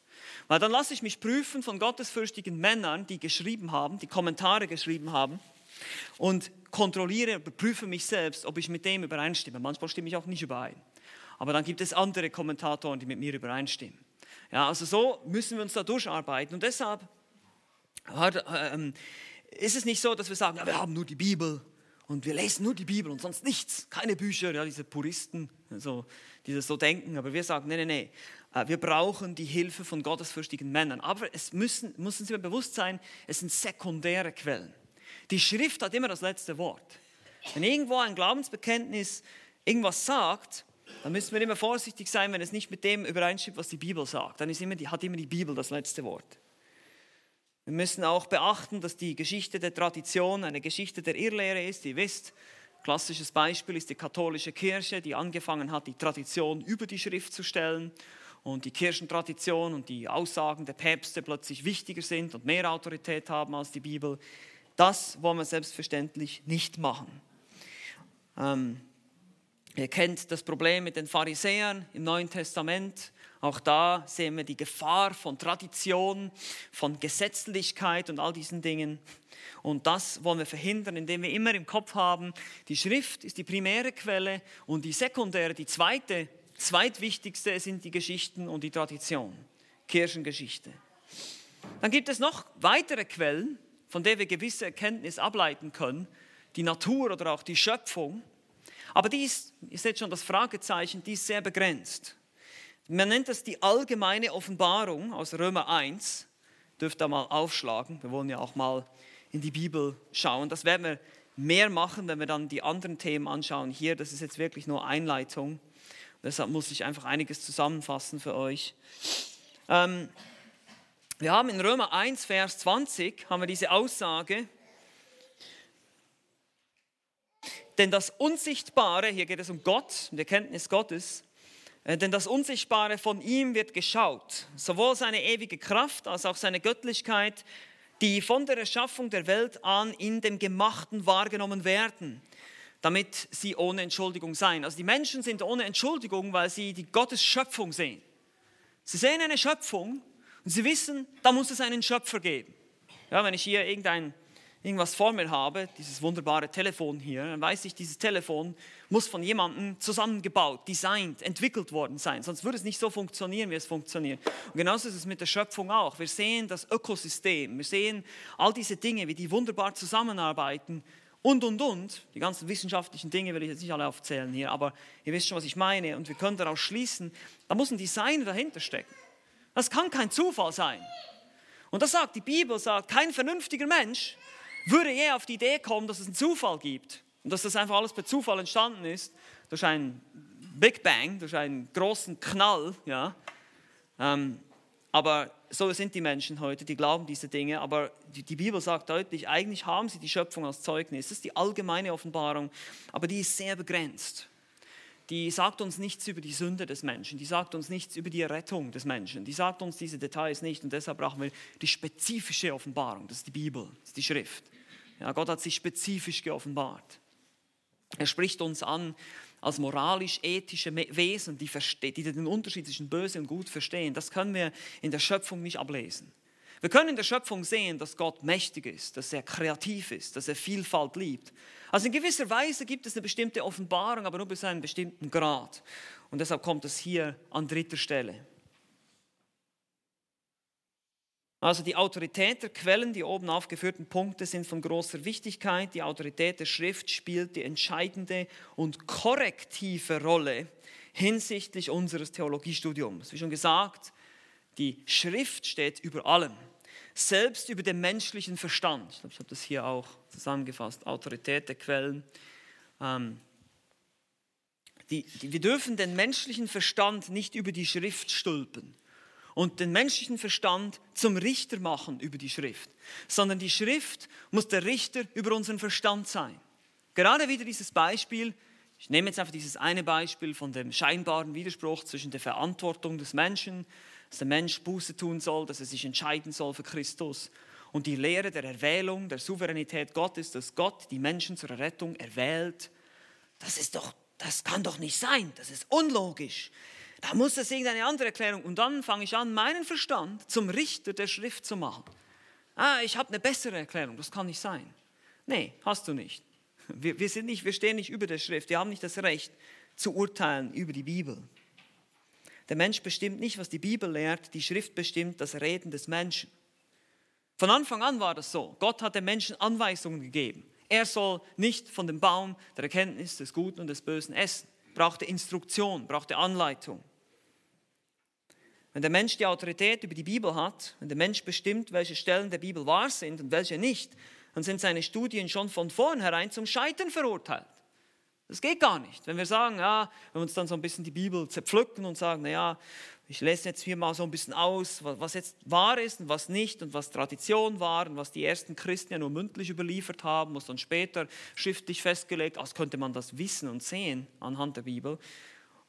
Weil dann lasse ich mich prüfen von gottesfürchtigen Männern, die geschrieben haben, die Kommentare geschrieben haben und kontrolliere, prüfe mich selbst, ob ich mit dem übereinstimme. Manchmal stimme ich auch nicht überein. Aber dann gibt es andere Kommentatoren, die mit mir übereinstimmen. Ja, also so müssen wir uns da durcharbeiten. Und deshalb ist es nicht so, dass wir sagen, ja, wir haben nur die Bibel. Und wir lesen nur die Bibel und sonst nichts. Keine Bücher, ja, diese Puristen, so, die das so denken. Aber wir sagen, nee, nee, nee, wir brauchen die Hilfe von gottesfürchtigen Männern. Aber es müssen, müssen Sie mir bewusst sein, es sind sekundäre Quellen. Die Schrift hat immer das letzte Wort. Wenn irgendwo ein Glaubensbekenntnis irgendwas sagt, dann müssen wir immer vorsichtig sein, wenn es nicht mit dem übereinstimmt, was die Bibel sagt. Dann ist immer die, hat immer die Bibel das letzte Wort. Wir müssen auch beachten, dass die Geschichte der Tradition eine Geschichte der Irrlehre ist. Ihr wisst, klassisches Beispiel ist die katholische Kirche, die angefangen hat, die Tradition über die Schrift zu stellen und die Kirchentradition und die Aussagen der Päpste plötzlich wichtiger sind und mehr Autorität haben als die Bibel. Das wollen wir selbstverständlich nicht machen. Ähm, ihr kennt das Problem mit den Pharisäern im Neuen Testament. Auch da sehen wir die Gefahr von Tradition, von Gesetzlichkeit und all diesen Dingen. Und das wollen wir verhindern, indem wir immer im Kopf haben, die Schrift ist die primäre Quelle und die sekundäre, die zweite, zweitwichtigste sind die Geschichten und die Tradition, Kirchengeschichte. Dann gibt es noch weitere Quellen, von der wir gewisse Erkenntnis ableiten können, die Natur oder auch die Schöpfung. Aber die ist, ihr seht schon das Fragezeichen, die ist sehr begrenzt. Man nennt das die allgemeine Offenbarung aus Römer eins. Dürft ihr mal aufschlagen, wir wollen ja auch mal in die Bibel schauen. Das werden wir mehr machen, wenn wir dann die anderen Themen anschauen. Hier, das ist jetzt wirklich nur Einleitung. Deshalb muss ich einfach einiges zusammenfassen für euch. Ähm, Wir haben in Römer eins, Vers zwanzig, haben wir diese Aussage, denn das Unsichtbare, hier geht es um Gott, um die Erkenntnis Gottes, denn das Unsichtbare von ihm wird geschaut, sowohl seine ewige Kraft als auch seine Göttlichkeit, die von der Erschaffung der Welt an in dem Gemachten wahrgenommen werden, damit sie ohne Entschuldigung seien. Also die Menschen sind ohne Entschuldigung, weil sie die Gottes Schöpfung sehen. Sie sehen eine Schöpfung, und sie wissen, da muss es einen Schöpfer geben. Ja, wenn ich hier irgendein, irgendwas vor mir habe, dieses wunderbare Telefon hier, dann weiß ich, dieses Telefon muss von jemandem zusammengebaut, designt, entwickelt worden sein. Sonst würde es nicht so funktionieren, wie es funktioniert. Und genauso ist es mit der Schöpfung auch. Wir sehen das Ökosystem, wir sehen all diese Dinge, wie die wunderbar zusammenarbeiten und, und, und. Die ganzen wissenschaftlichen Dinge will ich jetzt nicht alle aufzählen hier, aber ihr wisst schon, was ich meine. Und wir können daraus schließen, da muss ein Design dahinter stecken. Das kann kein Zufall sein. Und das sagt die Bibel, sagt, kein vernünftiger Mensch würde je auf die Idee kommen, dass es einen Zufall gibt. Und dass das einfach alles per Zufall entstanden ist, durch einen Big Bang, durch einen großen Knall. Ja. Ähm, aber so sind die Menschen heute, die glauben diese Dinge. Aber die, die Bibel sagt deutlich, eigentlich haben sie die Schöpfung als Zeugnis. Das ist die allgemeine Offenbarung, aber die ist sehr begrenzt. Die sagt uns nichts über die Sünde des Menschen, die sagt uns nichts über die Errettung des Menschen, die sagt uns diese Details nicht und deshalb brauchen wir die spezifische Offenbarung, das ist die Bibel, das ist die Schrift. Ja, Gott hat sich spezifisch geoffenbart. Er spricht uns an als moralisch-ethische Wesen, die, verste- die den Unterschied zwischen Böse und Gut verstehen. Das können wir in der Schöpfung nicht ablesen. Wir können in der Schöpfung sehen, dass Gott mächtig ist, dass er kreativ ist, dass er Vielfalt liebt. Also in gewisser Weise gibt es eine bestimmte Offenbarung, aber nur bis zu einem bestimmten Grad. Und deshalb kommt es hier an dritter Stelle. Also die Autorität der Quellen, die oben aufgeführten Punkte, sind von großer Wichtigkeit. Die Autorität der Schrift spielt die entscheidende und korrektive Rolle hinsichtlich unseres Theologiestudiums. Wie schon gesagt, die Schrift steht über allem, selbst über den menschlichen Verstand. Ich glaube, ich habe das hier auch zusammengefasst, Autorität der Quellen. Ähm, die, die, wir dürfen den menschlichen Verstand nicht über die Schrift stülpen und den menschlichen Verstand zum Richter machen über die Schrift, sondern die Schrift muss der Richter über unseren Verstand sein. Gerade wieder dieses Beispiel, ich nehme jetzt einfach dieses eine Beispiel von dem scheinbaren Widerspruch zwischen der Verantwortung des Menschen, dass der Mensch Buße tun soll, dass er sich entscheiden soll für Christus. Und die Lehre der Erwählung, der Souveränität Gottes, dass Gott die Menschen zur Errettung erwählt, das ist doch, das kann doch nicht sein, das ist unlogisch. Da muss es irgendeine andere Erklärung. Und dann fange ich an, meinen Verstand zum Richter der Schrift zu machen. Ah, ich habe eine bessere Erklärung, das kann nicht sein. Nee, hast du nicht. Wir, wir sind nicht, wir stehen nicht über der Schrift, wir haben nicht das Recht zu urteilen über die Bibel. Der Mensch bestimmt nicht, was die Bibel lehrt, die Schrift bestimmt das Reden des Menschen. Von Anfang an war das so. Gott hat dem Menschen Anweisungen gegeben. Er soll nicht von dem Baum der Erkenntnis des Guten und des Bösen essen. Brauchte Instruktion, brauchte Anleitung. Wenn der Mensch die Autorität über die Bibel hat, wenn der Mensch bestimmt, welche Stellen der Bibel wahr sind und welche nicht, dann sind seine Studien schon von vornherein zum Scheitern verurteilt. Das geht gar nicht. Wenn wir sagen, ja, wenn wir uns dann so ein bisschen die Bibel zerpflücken und sagen, naja, ich lese jetzt hier mal so ein bisschen aus, was jetzt wahr ist und was nicht und was Tradition war und was die ersten Christen ja nur mündlich überliefert haben, was dann später schriftlich festgelegt, als könnte man das wissen und sehen anhand der Bibel.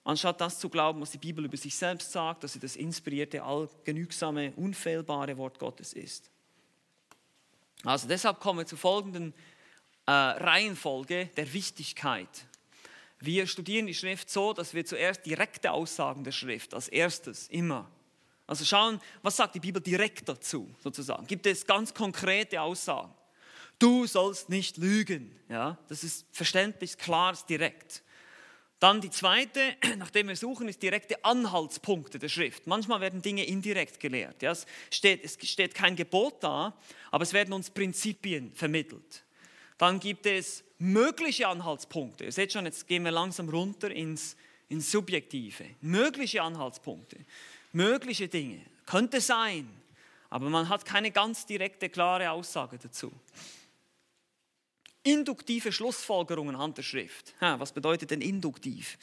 Anstatt das zu glauben, was die Bibel über sich selbst sagt, dass sie das inspirierte, allgenügsame, unfehlbare Wort Gottes ist. Also deshalb kommen wir zur folgenden äh, Reihenfolge der Wichtigkeit. Wir studieren die Schrift so, dass wir zuerst direkte Aussagen der Schrift als erstes immer. Also schauen, was sagt die Bibel direkt dazu, sozusagen. Gibt es ganz konkrete Aussagen? Du sollst nicht lügen. Ja, das ist verständlich, klar, direkt. Dann die zweite, nachdem wir suchen, ist direkte Anhaltspunkte der Schrift. Manchmal werden Dinge indirekt gelehrt. Ja, es steht, es steht kein Gebot da, aber es werden uns Prinzipien vermittelt. Dann gibt es mögliche Anhaltspunkte. Ihr seht schon, jetzt gehen wir langsam runter ins, ins Subjektive. Mögliche Anhaltspunkte, mögliche Dinge. Könnte sein, aber man hat keine ganz direkte, klare Aussage dazu. Induktive Schlussfolgerungen anhand der Schrift. Ha, was bedeutet denn induktiv?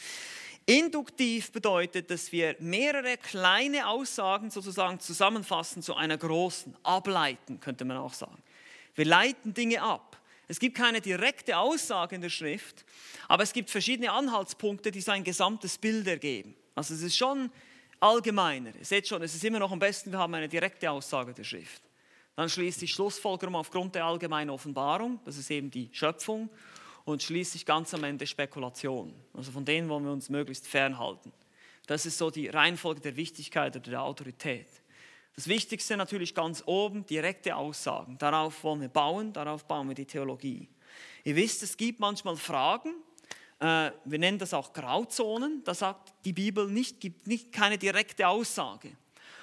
Induktiv bedeutet, dass wir mehrere kleine Aussagen sozusagen zusammenfassen zu einer großen. Ableiten, könnte man auch sagen. Wir leiten Dinge ab. Es gibt keine direkte Aussage in der Schrift, aber es gibt verschiedene Anhaltspunkte, die so ein gesamtes Bild ergeben. Also es ist schon allgemeiner. Ihr seht schon, es ist immer noch am besten, wir haben eine direkte Aussage der Schrift. Dann schließlich Schlussfolgerung aufgrund der allgemeinen Offenbarung, das ist eben die Schöpfung. Und schließlich ganz am Ende Spekulation. Also von denen wollen wir uns möglichst fernhalten. Das ist so die Reihenfolge der Wichtigkeit oder der Autorität. Das Wichtigste natürlich ganz oben, direkte Aussagen. Darauf wollen wir bauen, darauf bauen wir die Theologie. Ihr wisst, es gibt manchmal Fragen, äh, wir nennen das auch Grauzonen, da sagt die Bibel nicht, gibt nicht, keine direkte Aussage.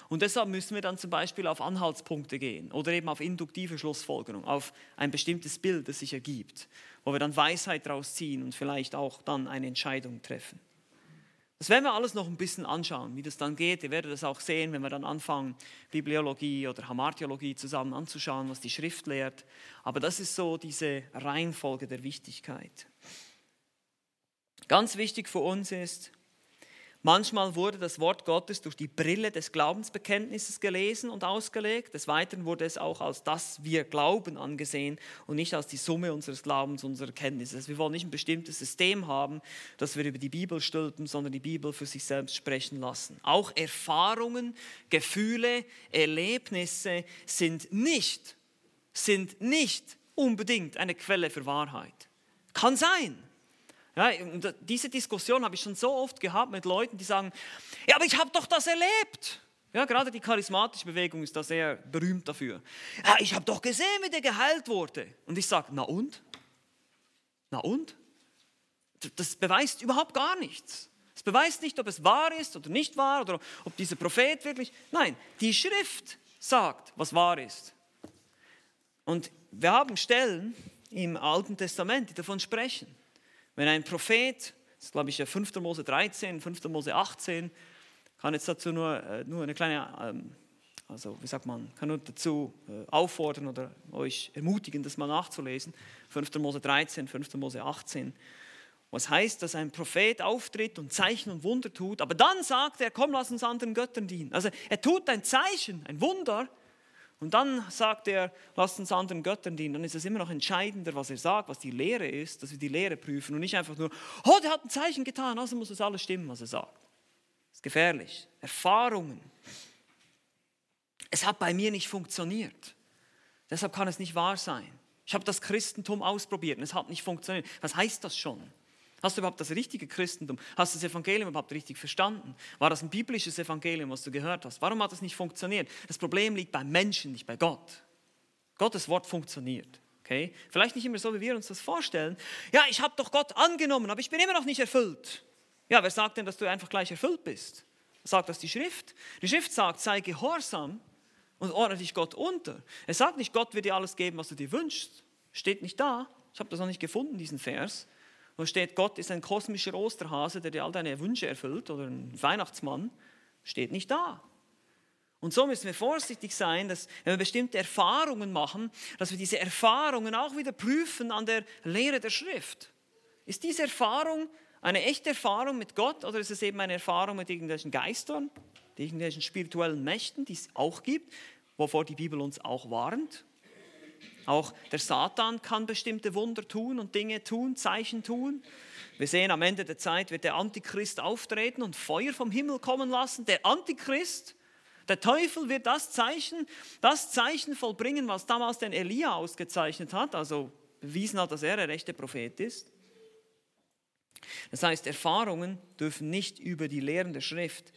Und deshalb müssen wir dann zum Beispiel auf Anhaltspunkte gehen oder eben auf induktive Schlussfolgerung, auf ein bestimmtes Bild, das sich ergibt, wo wir dann Weisheit daraus ziehen und vielleicht auch dann eine Entscheidung treffen. Das werden wir alles noch ein bisschen anschauen, wie das dann geht. Ihr werdet das auch sehen, wenn wir dann anfangen, Bibliologie oder Hamartiologie zusammen anzuschauen, was die Schrift lehrt. Aber das ist so diese Reihenfolge der Wichtigkeit. Ganz wichtig für uns ist, manchmal wurde das Wort Gottes durch die Brille des Glaubensbekenntnisses gelesen und ausgelegt. Des Weiteren wurde es auch als das wir glauben angesehen und nicht als die Summe unseres Glaubens, unserer Kenntnisse. Also wir wollen nicht ein bestimmtes System haben, das wir über die Bibel stülpen, sondern die Bibel für sich selbst sprechen lassen. Auch Erfahrungen, Gefühle, Erlebnisse sind nicht, sind nicht unbedingt eine Quelle für Wahrheit. Kann sein. Ja, diese Diskussion habe ich schon so oft gehabt mit Leuten, die sagen, ja, aber ich habe doch das erlebt. Ja, gerade die charismatische Bewegung ist da sehr berühmt dafür. Ja, ich habe doch gesehen, wie der geheilt wurde. Und ich sage, na und? Na und? Das beweist überhaupt gar nichts. Es beweist nicht, ob es wahr ist oder nicht wahr oder ob dieser Prophet wirklich... Nein, die Schrift sagt, was wahr ist. Und wir haben Stellen im Alten Testament, die davon sprechen. Wenn ein Prophet, das ist glaube ich fünfter Mose dreizehn, fünfter Mose achtzehn, kann jetzt dazu nur, nur eine kleine, also wie sagt man, kann nur dazu auffordern oder euch ermutigen, das mal nachzulesen. fünfter Mose dreizehn, fünfter Mose achtzehn. Was heißt, dass ein Prophet auftritt und Zeichen und Wunder tut, aber dann sagt er, komm, lass uns anderen Göttern dienen. Also er tut ein Zeichen, ein Wunder, und dann sagt er, lasst uns anderen Göttern dienen. Dann ist es immer noch entscheidender, was er sagt, was die Lehre ist, dass wir die Lehre prüfen und nicht einfach nur, oh, der hat ein Zeichen getan, also muss es alles stimmen, was er sagt. Das ist gefährlich. Erfahrungen. Es hat bei mir nicht funktioniert. Deshalb kann es nicht wahr sein. Ich habe das Christentum ausprobiert und es hat nicht funktioniert. Was heißt das schon? Hast du überhaupt das richtige Christentum? Hast du das Evangelium überhaupt richtig verstanden? War das ein biblisches Evangelium, was du gehört hast? Warum hat das nicht funktioniert? Das Problem liegt beim Menschen, nicht bei Gott. Gottes Wort funktioniert. Okay? Vielleicht nicht immer so, wie wir uns das vorstellen. Ja, ich habe doch Gott angenommen, aber ich bin immer noch nicht erfüllt. Ja, wer sagt denn, dass du einfach gleich erfüllt bist? Sagt das die Schrift? Die Schrift sagt, sei gehorsam und ordne dich Gott unter. Es sagt nicht, Gott wird dir alles geben, was du dir wünschst. Steht nicht da. Ich habe das noch nicht gefunden, diesen Vers. Wo steht, Gott ist ein kosmischer Osterhase, der dir all deine Wünsche erfüllt, oder ein Weihnachtsmann, steht nicht da. Und so müssen wir vorsichtig sein, dass wenn wir bestimmte Erfahrungen machen, dass wir diese Erfahrungen auch wieder prüfen an der Lehre der Schrift. Ist diese Erfahrung eine echte Erfahrung mit Gott oder ist es eben eine Erfahrung mit irgendwelchen Geistern, mit irgendwelchen spirituellen Mächten, die es auch gibt, wovor die Bibel uns auch warnt? Auch der Satan kann bestimmte Wunder tun und Dinge tun, Zeichen tun. Wir sehen, am Ende der Zeit wird der Antichrist auftreten und Feuer vom Himmel kommen lassen. Der Antichrist, der Teufel wird das Zeichen, das Zeichen vollbringen, was damals den Elia ausgezeichnet hat, also bewiesen hat, dass er der rechte Prophet ist. Das heißt, Erfahrungen dürfen nicht über die Lehren der Schrift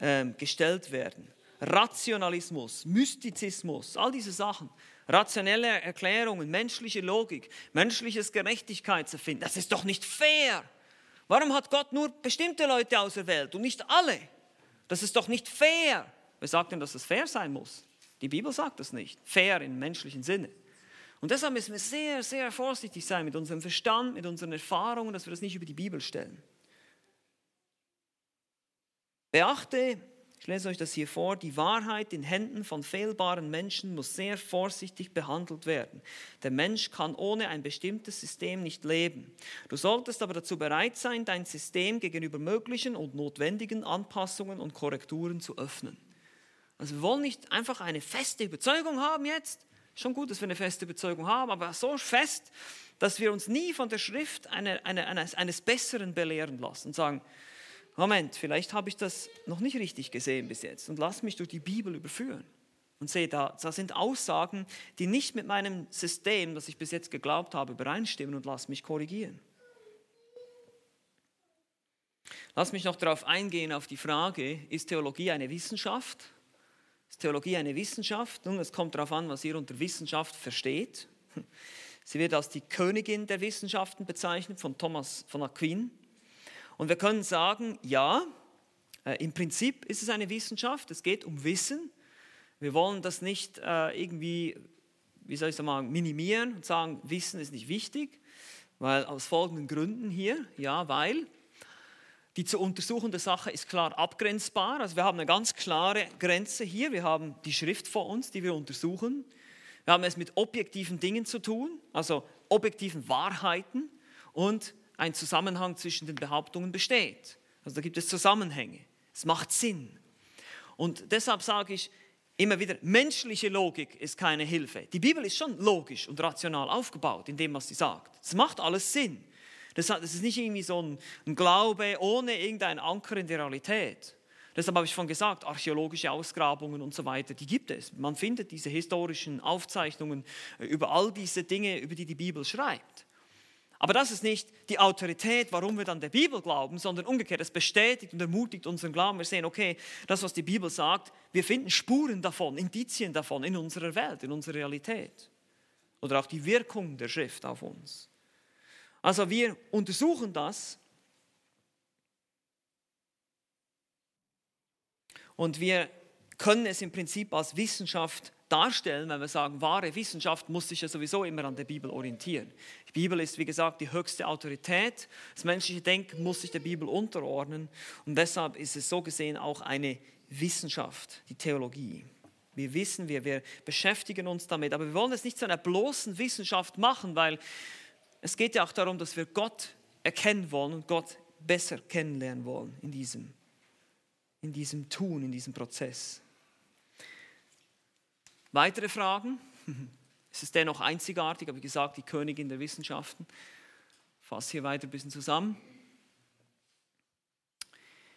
äh, gestellt werden. Rationalismus, Mystizismus, all diese Sachen, rationelle Erklärungen, menschliche Logik, menschliches Gerechtigkeitsempfinden, das ist doch nicht fair. Warum hat Gott nur bestimmte Leute auserwählt und nicht alle? Das ist doch nicht fair. Wer sagt denn, dass es fair sein muss? Die Bibel sagt das nicht. Fair im menschlichen Sinne. Und deshalb müssen wir sehr, sehr vorsichtig sein mit unserem Verstand, mit unseren Erfahrungen, dass wir das nicht über die Bibel stellen. Beachte, ich lese euch das hier vor, die Wahrheit in Händen von fehlbaren Menschen muss sehr vorsichtig behandelt werden. Der Mensch kann ohne ein bestimmtes System nicht leben. Du solltest aber dazu bereit sein, dein System gegenüber möglichen und notwendigen Anpassungen und Korrekturen zu öffnen. Also wir wollen nicht einfach eine feste Überzeugung haben jetzt. Schon gut, dass wir eine feste Überzeugung haben, aber so fest, dass wir uns nie von der Schrift eine, eine, eines, eines Besseren belehren lassen und sagen, Moment, vielleicht habe ich das noch nicht richtig gesehen bis jetzt und lass mich durch die Bibel überführen. Und sehe, da, da sind Aussagen, die nicht mit meinem System, das ich bis jetzt geglaubt habe, übereinstimmen und lass mich korrigieren. Lass mich noch darauf eingehen, auf die Frage, ist Theologie eine Wissenschaft? Ist Theologie eine Wissenschaft? Nun, es kommt darauf an, was ihr unter Wissenschaft versteht. Sie wird als die Königin der Wissenschaften bezeichnet, von Thomas von Aquin. Und wir können sagen, ja, äh, im Prinzip ist es eine Wissenschaft, es geht um Wissen. Wir wollen das nicht äh, irgendwie, wie soll ich sagen, minimieren und sagen, Wissen ist nicht wichtig, weil aus folgenden Gründen hier, ja, weil die zu untersuchende Sache ist klar abgrenzbar. Also wir haben eine ganz klare Grenze hier. Wir haben die Schrift vor uns, die wir untersuchen. Wir haben es mit objektiven Dingen zu tun, also objektiven Wahrheiten, und ein Zusammenhang zwischen den Behauptungen besteht. Also da gibt es Zusammenhänge. Es macht Sinn. Und deshalb sage ich immer wieder, menschliche Logik ist keine Hilfe. Die Bibel ist schon logisch und rational aufgebaut in dem, was sie sagt. Es macht alles Sinn. Das ist nicht irgendwie so ein, ein Glaube ohne irgendeinen Anker in der Realität. Deshalb habe ich schon gesagt, archäologische Ausgrabungen und so weiter, die gibt es. Man findet diese historischen Aufzeichnungen über all diese Dinge, über die die Bibel schreibt. Aber das ist nicht die Autorität, warum wir dann der Bibel glauben, sondern umgekehrt, es bestätigt und ermutigt unseren Glauben. Wir sehen, okay, das, was die Bibel sagt, wir finden Spuren davon, Indizien davon in unserer Welt, in unserer Realität. Oder auch die Wirkung der Schrift auf uns. Also wir untersuchen das und wir können es im Prinzip als Wissenschaft darstellen, wenn wir sagen, wahre Wissenschaft muss sich ja sowieso immer an der Bibel orientieren. Die Bibel ist, wie gesagt, die höchste Autorität. Das menschliche Denken muss sich der Bibel unterordnen und deshalb ist es so gesehen auch eine Wissenschaft, die Theologie. Wir wissen, wir, wir beschäftigen uns damit, aber wir wollen es nicht zu einer bloßen Wissenschaft machen, weil es geht ja auch darum, dass wir Gott erkennen wollen und Gott besser kennenlernen wollen in diesem, in diesem Tun, in diesem Prozess. Weitere Fragen? Es ist dennoch einzigartig, aber wie gesagt, die Königin der Wissenschaften. Ich fasse hier weiter ein bisschen zusammen.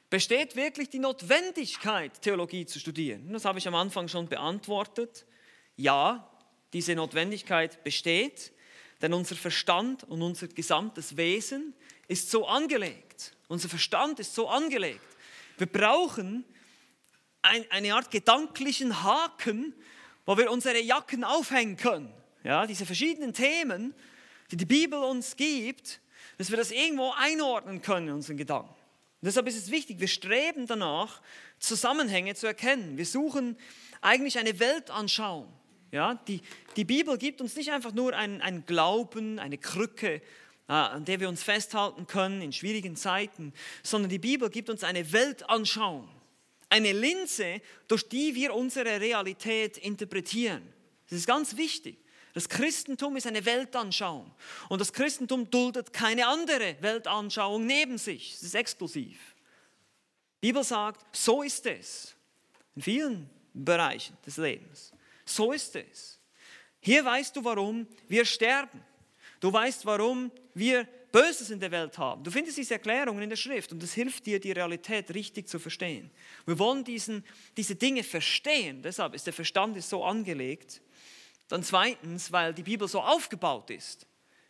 Besteht wirklich die Notwendigkeit, Theologie zu studieren? Das habe ich am Anfang schon beantwortet. Ja, diese Notwendigkeit besteht. Denn unser Verstand und unser gesamtes Wesen ist so angelegt. Unser Verstand ist so angelegt. Wir brauchen ein, eine Art gedanklichen Haken, wo wir unsere Jacken aufhängen können. Ja, diese verschiedenen Themen, die die Bibel uns gibt, dass wir das irgendwo einordnen können in unseren Gedanken. Und deshalb ist es wichtig, wir streben danach, Zusammenhänge zu erkennen. Wir suchen eigentlich eine Weltanschauung. Ja, die, die Bibel gibt uns nicht einfach nur einen, einen Glauben, eine Krücke, an der wir uns festhalten können in schwierigen Zeiten, sondern die Bibel gibt uns eine Weltanschauung, eine Linse, durch die wir unsere Realität interpretieren. Das ist ganz wichtig. Das Christentum ist eine Weltanschauung und das Christentum duldet keine andere Weltanschauung neben sich. Es ist exklusiv. Die Bibel sagt, so ist es in vielen Bereichen des Lebens. So ist es. Hier weißt du, warum wir sterben. Du weißt, warum wir Böses in der Welt haben. Du findest diese Erklärungen in der Schrift und das hilft dir, die Realität richtig zu verstehen. Wir wollen diesen, diese Dinge verstehen, deshalb ist der Verstand ist so angelegt. Dann zweitens, weil die Bibel so aufgebaut ist,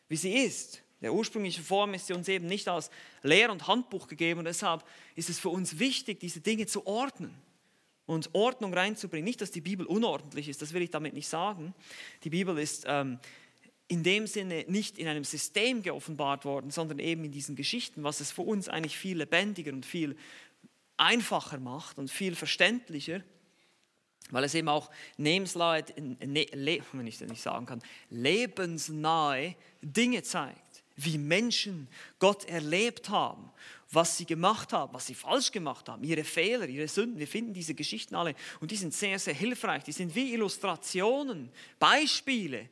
wie sie ist. In der ursprünglichen Form ist sie uns eben nicht als Lehr- und Handbuch gegeben und deshalb ist es für uns wichtig, diese Dinge zu ordnen und Ordnung reinzubringen. Nicht, dass die Bibel unordentlich ist, das will ich damit nicht sagen. Die Bibel ist ähm, in dem Sinne nicht in einem System geoffenbart worden, sondern eben in diesen Geschichten, was es für uns eigentlich viel lebendiger und viel einfacher macht und viel verständlicher, weil es eben auch lebensnahe, wenn ich das nicht sagen kann, lebensnahe Dinge zeigt, wie Menschen Gott erlebt haben, was sie gemacht haben, was sie falsch gemacht haben, ihre Fehler, ihre Sünden. Wir finden diese Geschichten alle und die sind sehr, sehr hilfreich. Die sind wie Illustrationen, Beispiele,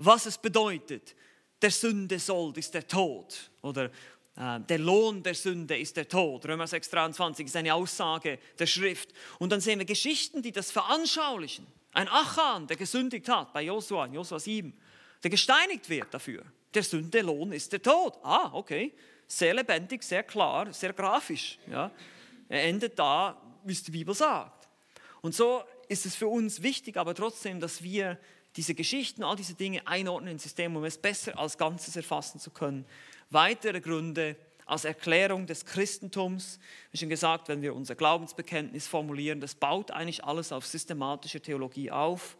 was es bedeutet, der Sünde Sold ist der Tod oder äh, der Lohn der Sünde ist der Tod. Römer sechs, dreiundzwanzig ist eine Aussage der Schrift. Und dann sehen wir Geschichten, die das veranschaulichen. Ein Achan, der gesündigt hat bei Josua, in Josua sieben, der gesteinigt wird dafür. Der Sünde Lohn ist der Tod. Ah, okay. Sehr lebendig, sehr klar, sehr grafisch. Ja. Er endet da, wie es die Bibel sagt. Und so ist es für uns wichtig, aber trotzdem, dass wir diese Geschichten, all diese Dinge einordnen ins System, um es besser als Ganzes erfassen zu können. Weitere Gründe als Erklärung des Christentums. Wie schon gesagt, wenn wir unser Glaubensbekenntnis formulieren, das baut eigentlich alles auf systematische Theologie auf.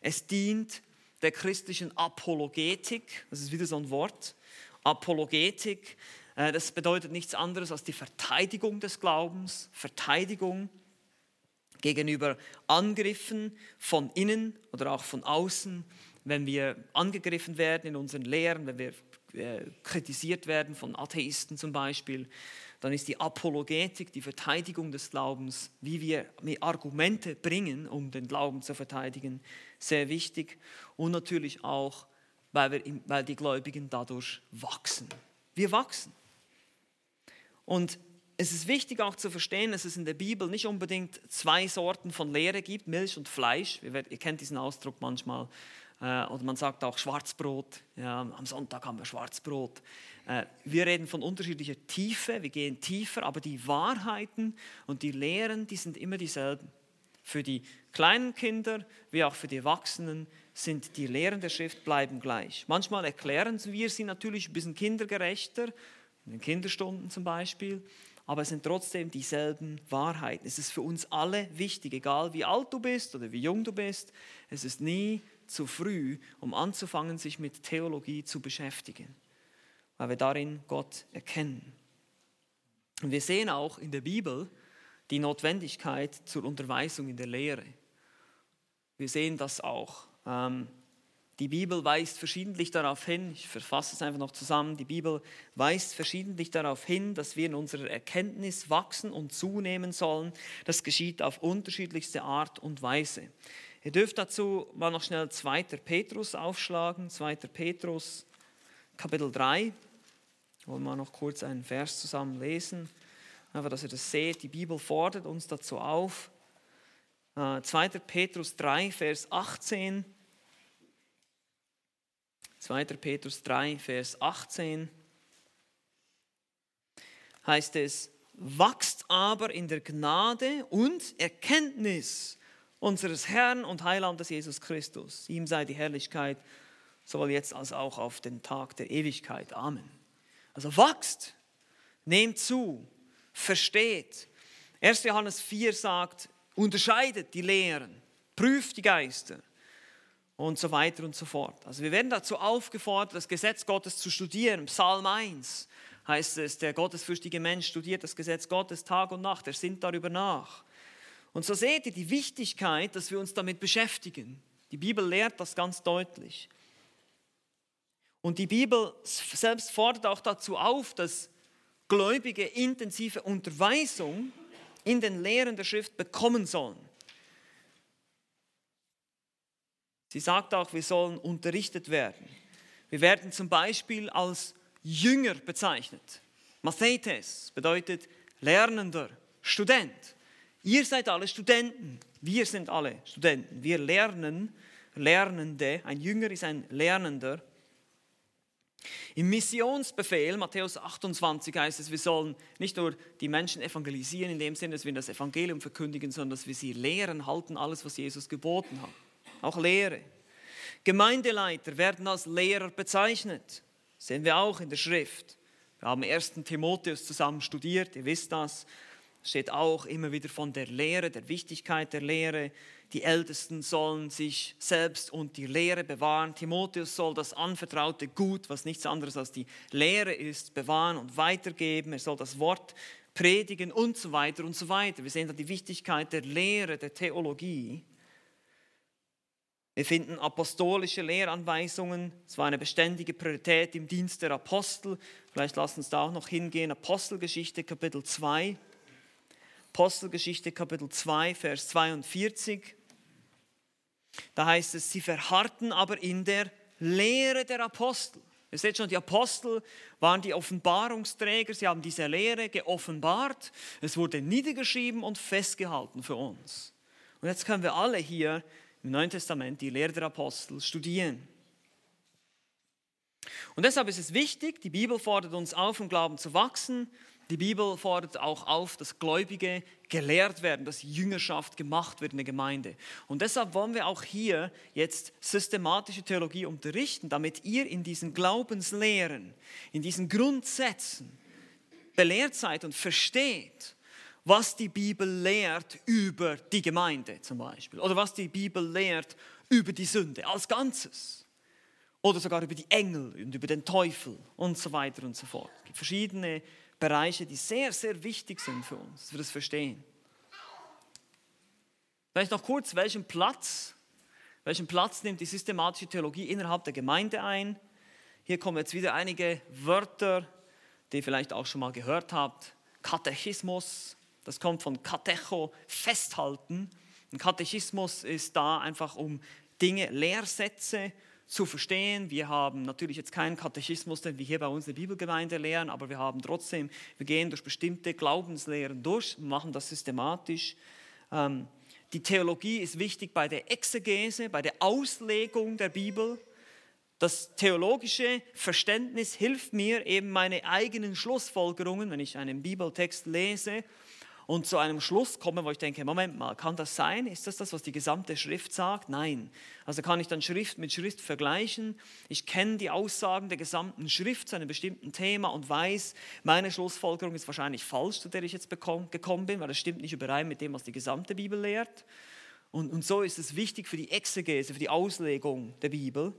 Es dient der christlichen Apologetik. Das ist wieder so ein Wort. Apologetik, das bedeutet nichts anderes als die Verteidigung des Glaubens. Verteidigung gegenüber Angriffen von innen oder auch von außen, wenn wir angegriffen werden in unseren Lehren, wenn wir äh, kritisiert werden von Atheisten zum Beispiel, dann ist die Apologetik, die Verteidigung des Glaubens, wie wir Argumente bringen, um den Glauben zu verteidigen, sehr wichtig. Und natürlich auch, weil, wir, weil die Gläubigen dadurch wachsen. Wir wachsen. Und es ist wichtig auch zu verstehen, dass es in der Bibel nicht unbedingt zwei Sorten von Lehre gibt, Milch und Fleisch. Ihr kennt diesen Ausdruck manchmal. Oder man sagt auch Schwarzbrot. Ja, am Sonntag haben wir Schwarzbrot. Wir reden von unterschiedlicher Tiefe, wir gehen tiefer, aber die Wahrheiten und die Lehren, die sind immer dieselben. Für die kleinen Kinder wie auch für die Erwachsenen sind die Lehren der Schrift bleiben gleich. Manchmal erklären wir sie natürlich ein bisschen kindergerechter, in den Kinderstunden zum Beispiel. Aber es sind trotzdem dieselben Wahrheiten. Es ist für uns alle wichtig, egal wie alt du bist oder wie jung du bist. Es ist nie zu früh, um anzufangen, sich mit Theologie zu beschäftigen, weil wir darin Gott erkennen. Und wir sehen auch in der Bibel die Notwendigkeit zur Unterweisung in der Lehre. Wir sehen das auch. Ähm, Die Bibel weist verschiedentlich darauf hin, ich verfasse es einfach noch zusammen, die Bibel weist verschiedentlich darauf hin, dass wir in unserer Erkenntnis wachsen und zunehmen sollen. Das geschieht auf unterschiedlichste Art und Weise. Ihr dürft dazu mal noch schnell zweiter Petrus aufschlagen, zweiter Petrus, Kapitel drei. Wollen wir noch kurz einen Vers zusammen lesen, einfach, dass ihr das seht. Die Bibel fordert uns dazu auf. zweiter Petrus drei, Vers achtzehn. zweiter Petrus drei, Vers achtzehn, heißt es, wachst aber in der Gnade und Erkenntnis unseres Herrn und Heilandes Jesus Christus. Ihm sei die Herrlichkeit, sowohl jetzt als auch auf den Tag der Ewigkeit. Amen. Also wachst, nehmt zu, versteht. erster Johannes vier sagt, unterscheidet die Lehren, prüft die Geister. Und so weiter und so fort. Also wir werden dazu aufgefordert, das Gesetz Gottes zu studieren. Psalm eins heißt es, der gottesfürchtige Mensch studiert das Gesetz Gottes Tag und Nacht, er sinnt darüber nach. Und so seht ihr die Wichtigkeit, dass wir uns damit beschäftigen. Die Bibel lehrt das ganz deutlich. Und die Bibel selbst fordert auch dazu auf, dass Gläubige intensive Unterweisung in den Lehren der Schrift bekommen sollen. Sie sagt auch, wir sollen unterrichtet werden. Wir werden zum Beispiel als Jünger bezeichnet. Mathetes bedeutet Lernender, Student. Ihr seid alle Studenten. Wir sind alle Studenten. Wir lernen, Lernende. Ein Jünger ist ein Lernender. Im Missionsbefehl, Matthäus achtundzwanzig, heißt es, wir sollen nicht nur die Menschen evangelisieren, in dem Sinne, dass wir das Evangelium verkündigen, sondern dass wir sie lehren, halten alles, was Jesus geboten hat. Auch Lehre. Gemeindeleiter werden als Lehrer bezeichnet. Das sehen wir auch in der Schrift. Wir haben ersten Timotheus zusammen studiert, ihr wisst das. Es steht auch immer wieder von der Lehre, der Wichtigkeit der Lehre. Die Ältesten sollen sich selbst und die Lehre bewahren. Timotheus soll das anvertraute Gut, was nichts anderes als die Lehre ist, bewahren und weitergeben. Er soll das Wort predigen und so weiter und so weiter. Wir sehen da die Wichtigkeit der Lehre, der Theologie. Wir finden apostolische Lehranweisungen. Es war eine beständige Priorität im Dienst der Apostel. Vielleicht lasst uns da auch noch hingehen. Apostelgeschichte, Kapitel zwei. Apostelgeschichte, Kapitel zwei, Vers zweiundvierzig. Da heißt es, sie verharrten aber in der Lehre der Apostel. Ihr seht schon, die Apostel waren die Offenbarungsträger. Sie haben diese Lehre geoffenbart. Es wurde niedergeschrieben und festgehalten für uns. Und jetzt können wir alle hier im Neuen Testament die Lehre der Apostel studieren. Und deshalb ist es wichtig, die Bibel fordert uns auf, im Glauben zu wachsen. Die Bibel fordert auch auf, dass Gläubige gelehrt werden, dass Jüngerschaft gemacht wird in der Gemeinde. Und deshalb wollen wir auch hier jetzt systematische Theologie unterrichten, damit ihr in diesen Glaubenslehren, in diesen Grundsätzen belehrt seid und versteht, was die Bibel lehrt über die Gemeinde zum Beispiel. Oder was die Bibel lehrt über die Sünde als Ganzes. Oder sogar über die Engel und über den Teufel und so weiter und so fort. Es gibt verschiedene Bereiche, die sehr, sehr wichtig sind für uns, dass wir das verstehen. Vielleicht noch kurz, welchen Platz, welchen Platz nimmt die systematische Theologie innerhalb der Gemeinde ein? Hier kommen jetzt wieder einige Wörter, die ihr vielleicht auch schon mal gehört habt. Katechismus, das kommt von Katecho, festhalten. Ein Katechismus ist da einfach, um Dinge, Lehrsätze zu verstehen. Wir haben natürlich jetzt keinen Katechismus, den wir hier bei uns in der Bibelgemeinde lehren, aber wir haben trotzdem, wir gehen durch bestimmte Glaubenslehren durch, machen das systematisch. Ähm, die Theologie ist wichtig bei der Exegese, bei der Auslegung der Bibel. Das theologische Verständnis hilft mir, eben meine eigenen Schlussfolgerungen, wenn ich einen Bibeltext lese und zu einem Schluss komme, wo ich denke, Moment mal, kann das sein? Ist das das, was die gesamte Schrift sagt? Nein. Also kann ich dann Schrift mit Schrift vergleichen. Ich kenne die Aussagen der gesamten Schrift zu einem bestimmten Thema und weiß, meine Schlussfolgerung ist wahrscheinlich falsch, zu der ich jetzt gekommen bin, weil das stimmt nicht überein mit dem, was die gesamte Bibel lehrt. Und, und so ist es wichtig für die Exegese, für die Auslegung der Bibel.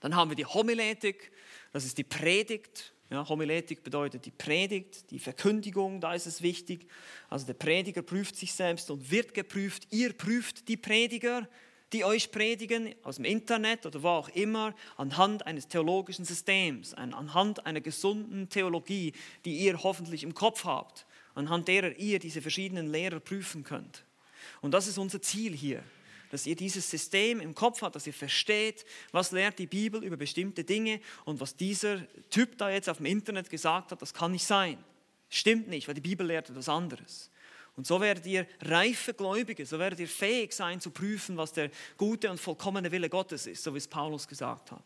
Dann haben wir die Homiletik, das ist die Predigt. Ja, Homiletik bedeutet die Predigt, die Verkündigung, da ist es wichtig. Also der Prediger prüft sich selbst und wird geprüft. Ihr prüft die Prediger, die euch predigen, aus dem Internet oder wo auch immer, anhand eines theologischen Systems, anhand einer gesunden Theologie, die ihr hoffentlich im Kopf habt, anhand derer ihr diese verschiedenen Lehrer prüfen könnt. Und das ist unser Ziel hier. Dass ihr dieses System im Kopf habt, dass ihr versteht, was lehrt die Bibel über bestimmte Dinge und was dieser Typ da jetzt auf dem Internet gesagt hat, das kann nicht sein. Stimmt nicht, weil die Bibel lehrt etwas anderes. Und so werdet ihr reife Gläubige, so werdet ihr fähig sein zu prüfen, was der gute und vollkommene Wille Gottes ist, so wie es Paulus gesagt hat.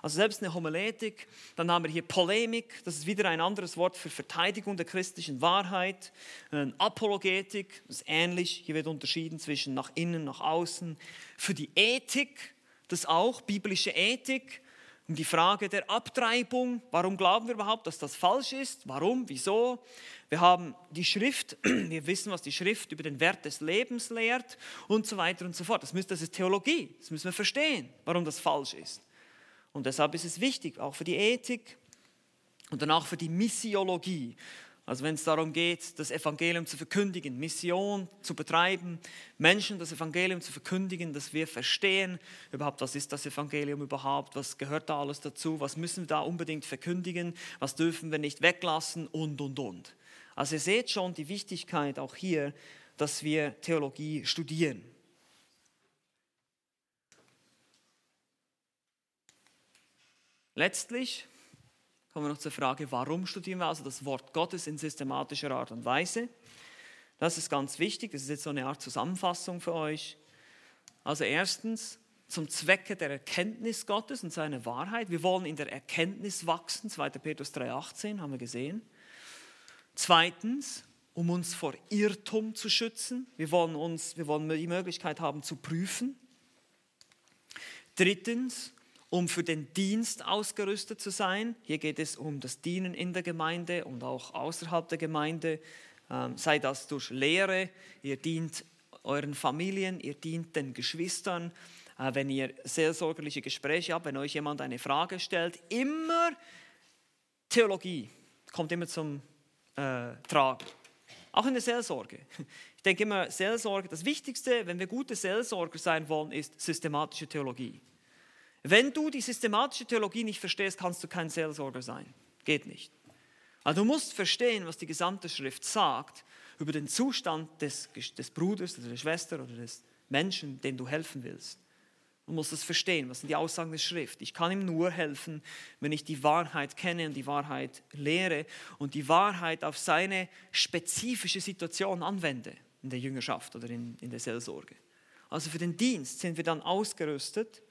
Also selbst eine Homiletik, dann haben wir hier Polemik, das ist wieder ein anderes Wort für Verteidigung der christlichen Wahrheit. Apologetik, das ist ähnlich, hier wird unterschieden zwischen nach innen, nach außen. Für die Ethik, das auch, biblische Ethik, und die Frage der Abtreibung, warum glauben wir überhaupt, dass das falsch ist, warum, wieso. Wir haben die Schrift, wir wissen, was die Schrift über den Wert des Lebens lehrt und so weiter und so fort. Das ist Theologie, das müssen wir verstehen, warum das falsch ist. Und deshalb ist es wichtig, auch für die Ethik und dann auch für die Missiologie. Also wenn es darum geht, das Evangelium zu verkündigen, Mission zu betreiben, Menschen das Evangelium zu verkündigen, dass wir verstehen, überhaupt, was ist das Evangelium überhaupt, was gehört da alles dazu, was müssen wir da unbedingt verkündigen, was dürfen wir nicht weglassen und, und, und. Also ihr seht schon die Wichtigkeit auch hier, dass wir Theologie studieren. Letztlich kommen wir noch zur Frage, warum studieren wir also das Wort Gottes in systematischer Art und Weise? Das ist ganz wichtig, das ist jetzt so eine Art Zusammenfassung für euch. Also erstens, zum Zwecke der Erkenntnis Gottes und seiner Wahrheit. Wir wollen in der Erkenntnis wachsen, zweiter Petrus drei achtzehn, haben wir gesehen. Zweitens, um uns vor Irrtum zu schützen. Wir wollen, uns, wir wollen die Möglichkeit haben zu prüfen. Drittens, um für den Dienst ausgerüstet zu sein. Hier geht es um das Dienen in der Gemeinde und auch außerhalb der Gemeinde. Sei das durch Lehre, ihr dient euren Familien, ihr dient den Geschwistern. Wenn ihr seelsorgerliche Gespräche habt, wenn euch jemand eine Frage stellt, immer Theologie kommt immer zum äh, Tragen. Auch in der Seelsorge. Ich denke immer, Seelsorge, das Wichtigste, wenn wir gute Seelsorger sein wollen, ist systematische Theologie. Wenn du die systematische Theologie nicht verstehst, kannst du kein Seelsorger sein. Geht nicht. Also du musst verstehen, was die gesamte Schrift sagt über den Zustand des, des Bruders oder der Schwester oder des Menschen, dem du helfen willst. Du musst es verstehen, was sind die Aussagen der Schrift. Ich kann ihm nur helfen, wenn ich die Wahrheit kenne und die Wahrheit lehre und die Wahrheit auf seine spezifische Situation anwende in der Jüngerschaft oder in, in der Seelsorge. Also für den Dienst sind wir dann ausgerüstet.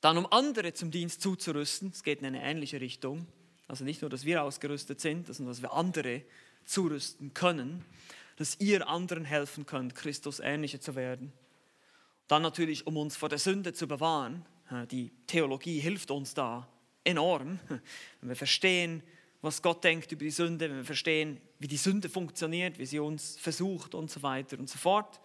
Dann um andere zum Dienst zuzurüsten, es geht in eine ähnliche Richtung. Also nicht nur, dass wir ausgerüstet sind, sondern dass wir andere zurüsten können, dass ihr anderen helfen könnt, Christus ähnlicher zu werden. Dann natürlich, um uns vor der Sünde zu bewahren. Die Theologie hilft uns da enorm. Wenn wir verstehen, was Gott denkt über die Sünde, wenn wir verstehen, wie die Sünde funktioniert, wie sie uns versucht und so weiter und so fort.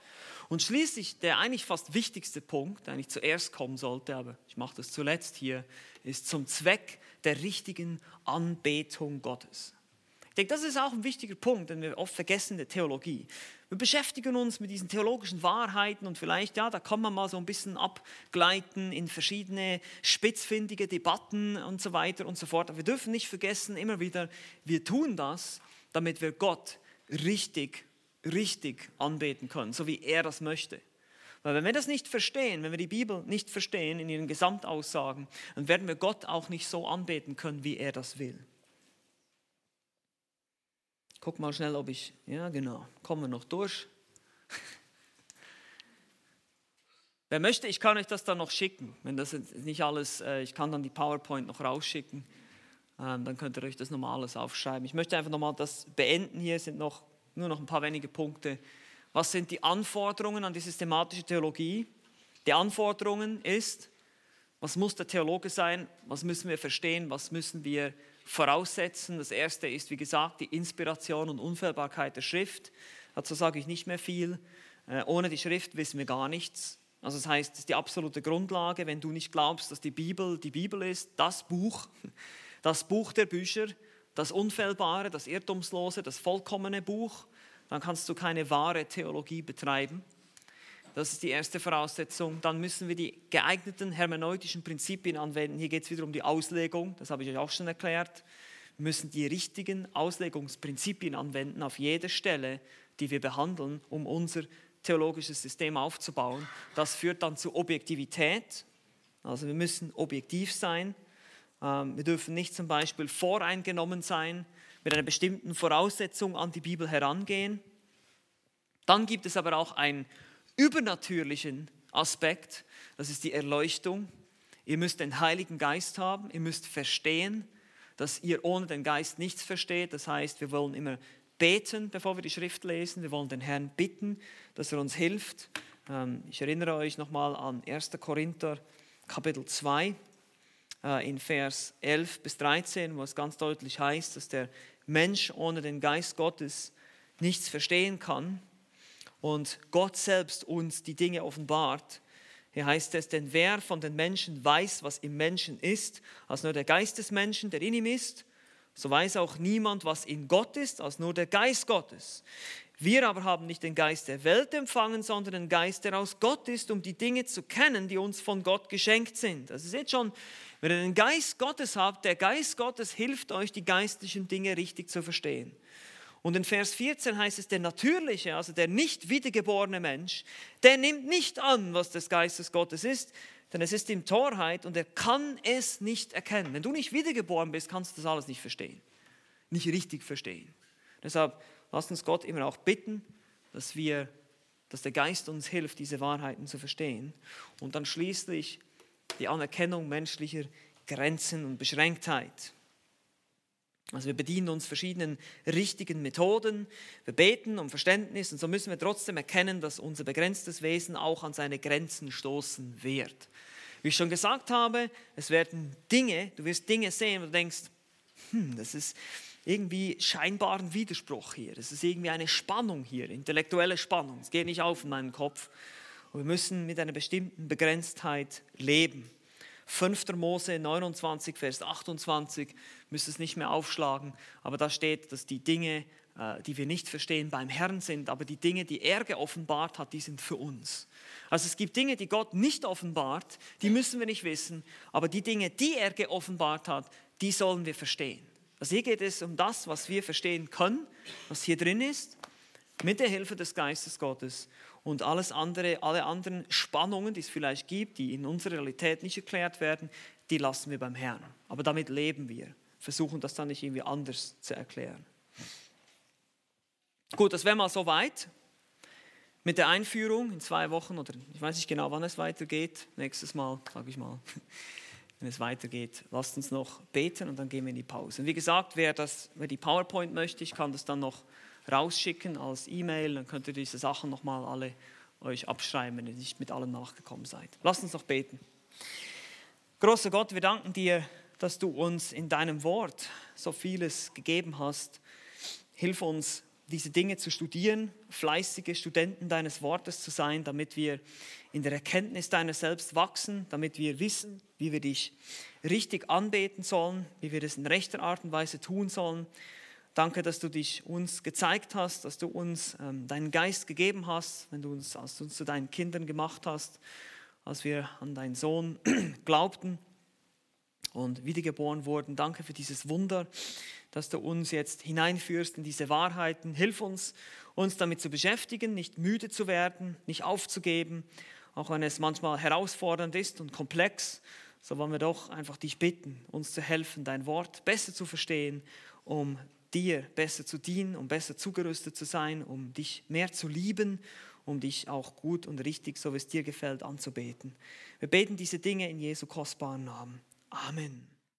Und schließlich, der eigentlich fast wichtigste Punkt, der eigentlich zuerst kommen sollte, aber ich mache das zuletzt hier, ist zum Zweck der richtigen Anbetung Gottes. Ich denke, das ist auch ein wichtiger Punkt, denn wir oft vergessen in der Theologie. Wir beschäftigen uns mit diesen theologischen Wahrheiten und vielleicht, ja, da kann man mal so ein bisschen abgleiten in verschiedene spitzfindige Debatten und so weiter und so fort. Aber wir dürfen nicht vergessen, immer wieder, wir tun das, damit wir Gott richtig, richtig anbeten können, so wie er das möchte. Weil wenn wir das nicht verstehen, wenn wir die Bibel nicht verstehen in ihren Gesamtaussagen, dann werden wir Gott auch nicht so anbeten können, wie er das will. Guck mal schnell, ob ich... Ja, genau. Kommen wir noch durch. Wer möchte, ich kann euch das dann noch schicken. Wenn das nicht alles... Ich kann dann die PowerPoint noch rausschicken. Dann könnt ihr euch das nochmal alles aufschreiben. Ich möchte einfach nochmal das beenden. Hier sind noch nur noch ein paar wenige Punkte. Was sind die Anforderungen an die systematische Theologie? Die Anforderungen ist, was muss der Theologe sein? Was müssen wir verstehen? Was müssen wir voraussetzen? Das erste ist, wie gesagt, die Inspiration und Unfehlbarkeit der Schrift. Dazu sage ich nicht mehr viel. Ohne die Schrift wissen wir gar nichts. Also das heißt, das ist die absolute Grundlage. Wenn du nicht glaubst, dass die Bibel die Bibel ist, das Buch, das Buch der Bücher, das Unfehlbare, das Irrtumslose, das vollkommene Buch, dann kannst du keine wahre Theologie betreiben. Das ist die erste Voraussetzung. Dann müssen wir die geeigneten hermeneutischen Prinzipien anwenden. Hier geht es wieder um die Auslegung, das habe ich euch auch schon erklärt. Wir müssen die richtigen Auslegungsprinzipien anwenden auf jede Stelle, die wir behandeln, um unser theologisches System aufzubauen. Das führt dann zu Objektivität. Also wir müssen objektiv sein. Wir dürfen nicht zum Beispiel voreingenommen sein, mit einer bestimmten Voraussetzung an die Bibel herangehen. Dann gibt es aber auch ein übernatürlichen Aspekt, das ist die Erleuchtung. Ihr müsst den Heiligen Geist haben, ihr müsst verstehen, dass ihr ohne den Geist nichts versteht. Das heißt, wir wollen immer beten, bevor wir die Schrift lesen. Wir wollen den Herrn bitten, dass er uns hilft. Ich erinnere euch nochmal an erster Korinther Kapitel zwei in Vers elf bis dreizehn, wo es ganz deutlich heißt, dass der Mensch ohne den Geist Gottes nichts verstehen kann. Und Gott selbst uns die Dinge offenbart. Hier heißt es, denn wer von den Menschen weiß, was im Menschen ist, als nur der Geist des Menschen, der in ihm ist, so weiß auch niemand, was in Gott ist, als nur der Geist Gottes. Wir aber haben nicht den Geist der Welt empfangen, sondern den Geist, der aus Gott ist, um die Dinge zu kennen, die uns von Gott geschenkt sind. Also seht schon, wenn ihr den Geist Gottes habt, der Geist Gottes hilft euch, die geistlichen Dinge richtig zu verstehen. Und in Vers vierzehn heißt es, der natürliche, also der nicht wiedergeborene Mensch, der nimmt nicht an, was des Geistes Gottes ist, denn es ist ihm Torheit und er kann es nicht erkennen. Wenn du nicht wiedergeboren bist, kannst du das alles nicht verstehen, nicht richtig verstehen. Deshalb lasst uns Gott immer auch bitten, dass wir, dass der Geist uns hilft, diese Wahrheiten zu verstehen. Und dann schließlich die Anerkennung menschlicher Grenzen und Beschränktheit. Also wir bedienen uns verschiedenen richtigen Methoden, wir beten um Verständnis und so müssen wir trotzdem erkennen, dass unser begrenztes Wesen auch an seine Grenzen stoßen wird. Wie ich schon gesagt habe, es werden Dinge, du wirst Dinge sehen, wo du denkst, hm, das ist irgendwie scheinbar ein Widerspruch hier, es ist irgendwie eine Spannung hier, intellektuelle Spannung, es geht nicht auf in meinen Kopf. Und wir müssen mit einer bestimmten Begrenztheit leben. fünfter Mose neunundzwanzig, Vers achtundzwanzig, müsst es nicht mehr aufschlagen, aber da steht, dass die Dinge, die wir nicht verstehen, beim Herrn sind, aber die Dinge, die er geoffenbart hat, die sind für uns. Also es gibt Dinge, die Gott nicht offenbart, die müssen wir nicht wissen, aber die Dinge, die er geoffenbart hat, die sollen wir verstehen. Also hier geht es um das, was wir verstehen können, was hier drin ist, mit der Hilfe des Geistes Gottes. Und alles andere, alle anderen Spannungen, die es vielleicht gibt, die in unserer Realität nicht erklärt werden, die lassen wir beim Herrn. Aber damit leben wir, versuchen das dann nicht irgendwie anders zu erklären. Gut, das wäre mal soweit mit der Einführung in zwei Wochen oder ich weiß nicht genau, wann es weitergeht. Nächstes Mal, sage ich mal, wenn es weitergeht, lasst uns noch beten und dann gehen wir in die Pause. Und wie gesagt, wer, das, wer die PowerPoint möchte, ich kann das dann noch rausschicken als E-Mail, dann könnt ihr diese Sachen nochmal alle euch abschreiben, wenn ihr nicht mit allem nachgekommen seid. Lasst uns noch beten. Großer Gott, wir danken dir, dass du uns in deinem Wort so vieles gegeben hast. Hilf uns, diese Dinge zu studieren, fleißige Studenten deines Wortes zu sein, damit wir in der Erkenntnis deiner selbst wachsen, damit wir wissen, wie wir dich richtig anbeten sollen, wie wir das in rechter Art und Weise tun sollen. Danke, dass du dich uns gezeigt hast, dass du uns ähm, deinen Geist gegeben hast, wenn du uns, als du uns zu deinen Kindern gemacht hast, als wir an deinen Sohn glaubten und wiedergeboren wurden. Danke für dieses Wunder, dass du uns jetzt hineinführst in diese Wahrheiten. Hilf uns, uns damit zu beschäftigen, nicht müde zu werden, nicht aufzugeben, auch wenn es manchmal herausfordernd ist und komplex. So wollen wir doch einfach dich bitten, uns zu helfen, dein Wort besser zu verstehen, um dir besser zu dienen, um besser zugerüstet zu sein, um dich mehr zu lieben, um dich auch gut und richtig, so wie es dir gefällt, anzubeten. Wir beten diese Dinge in Jesu kostbaren Namen. Amen.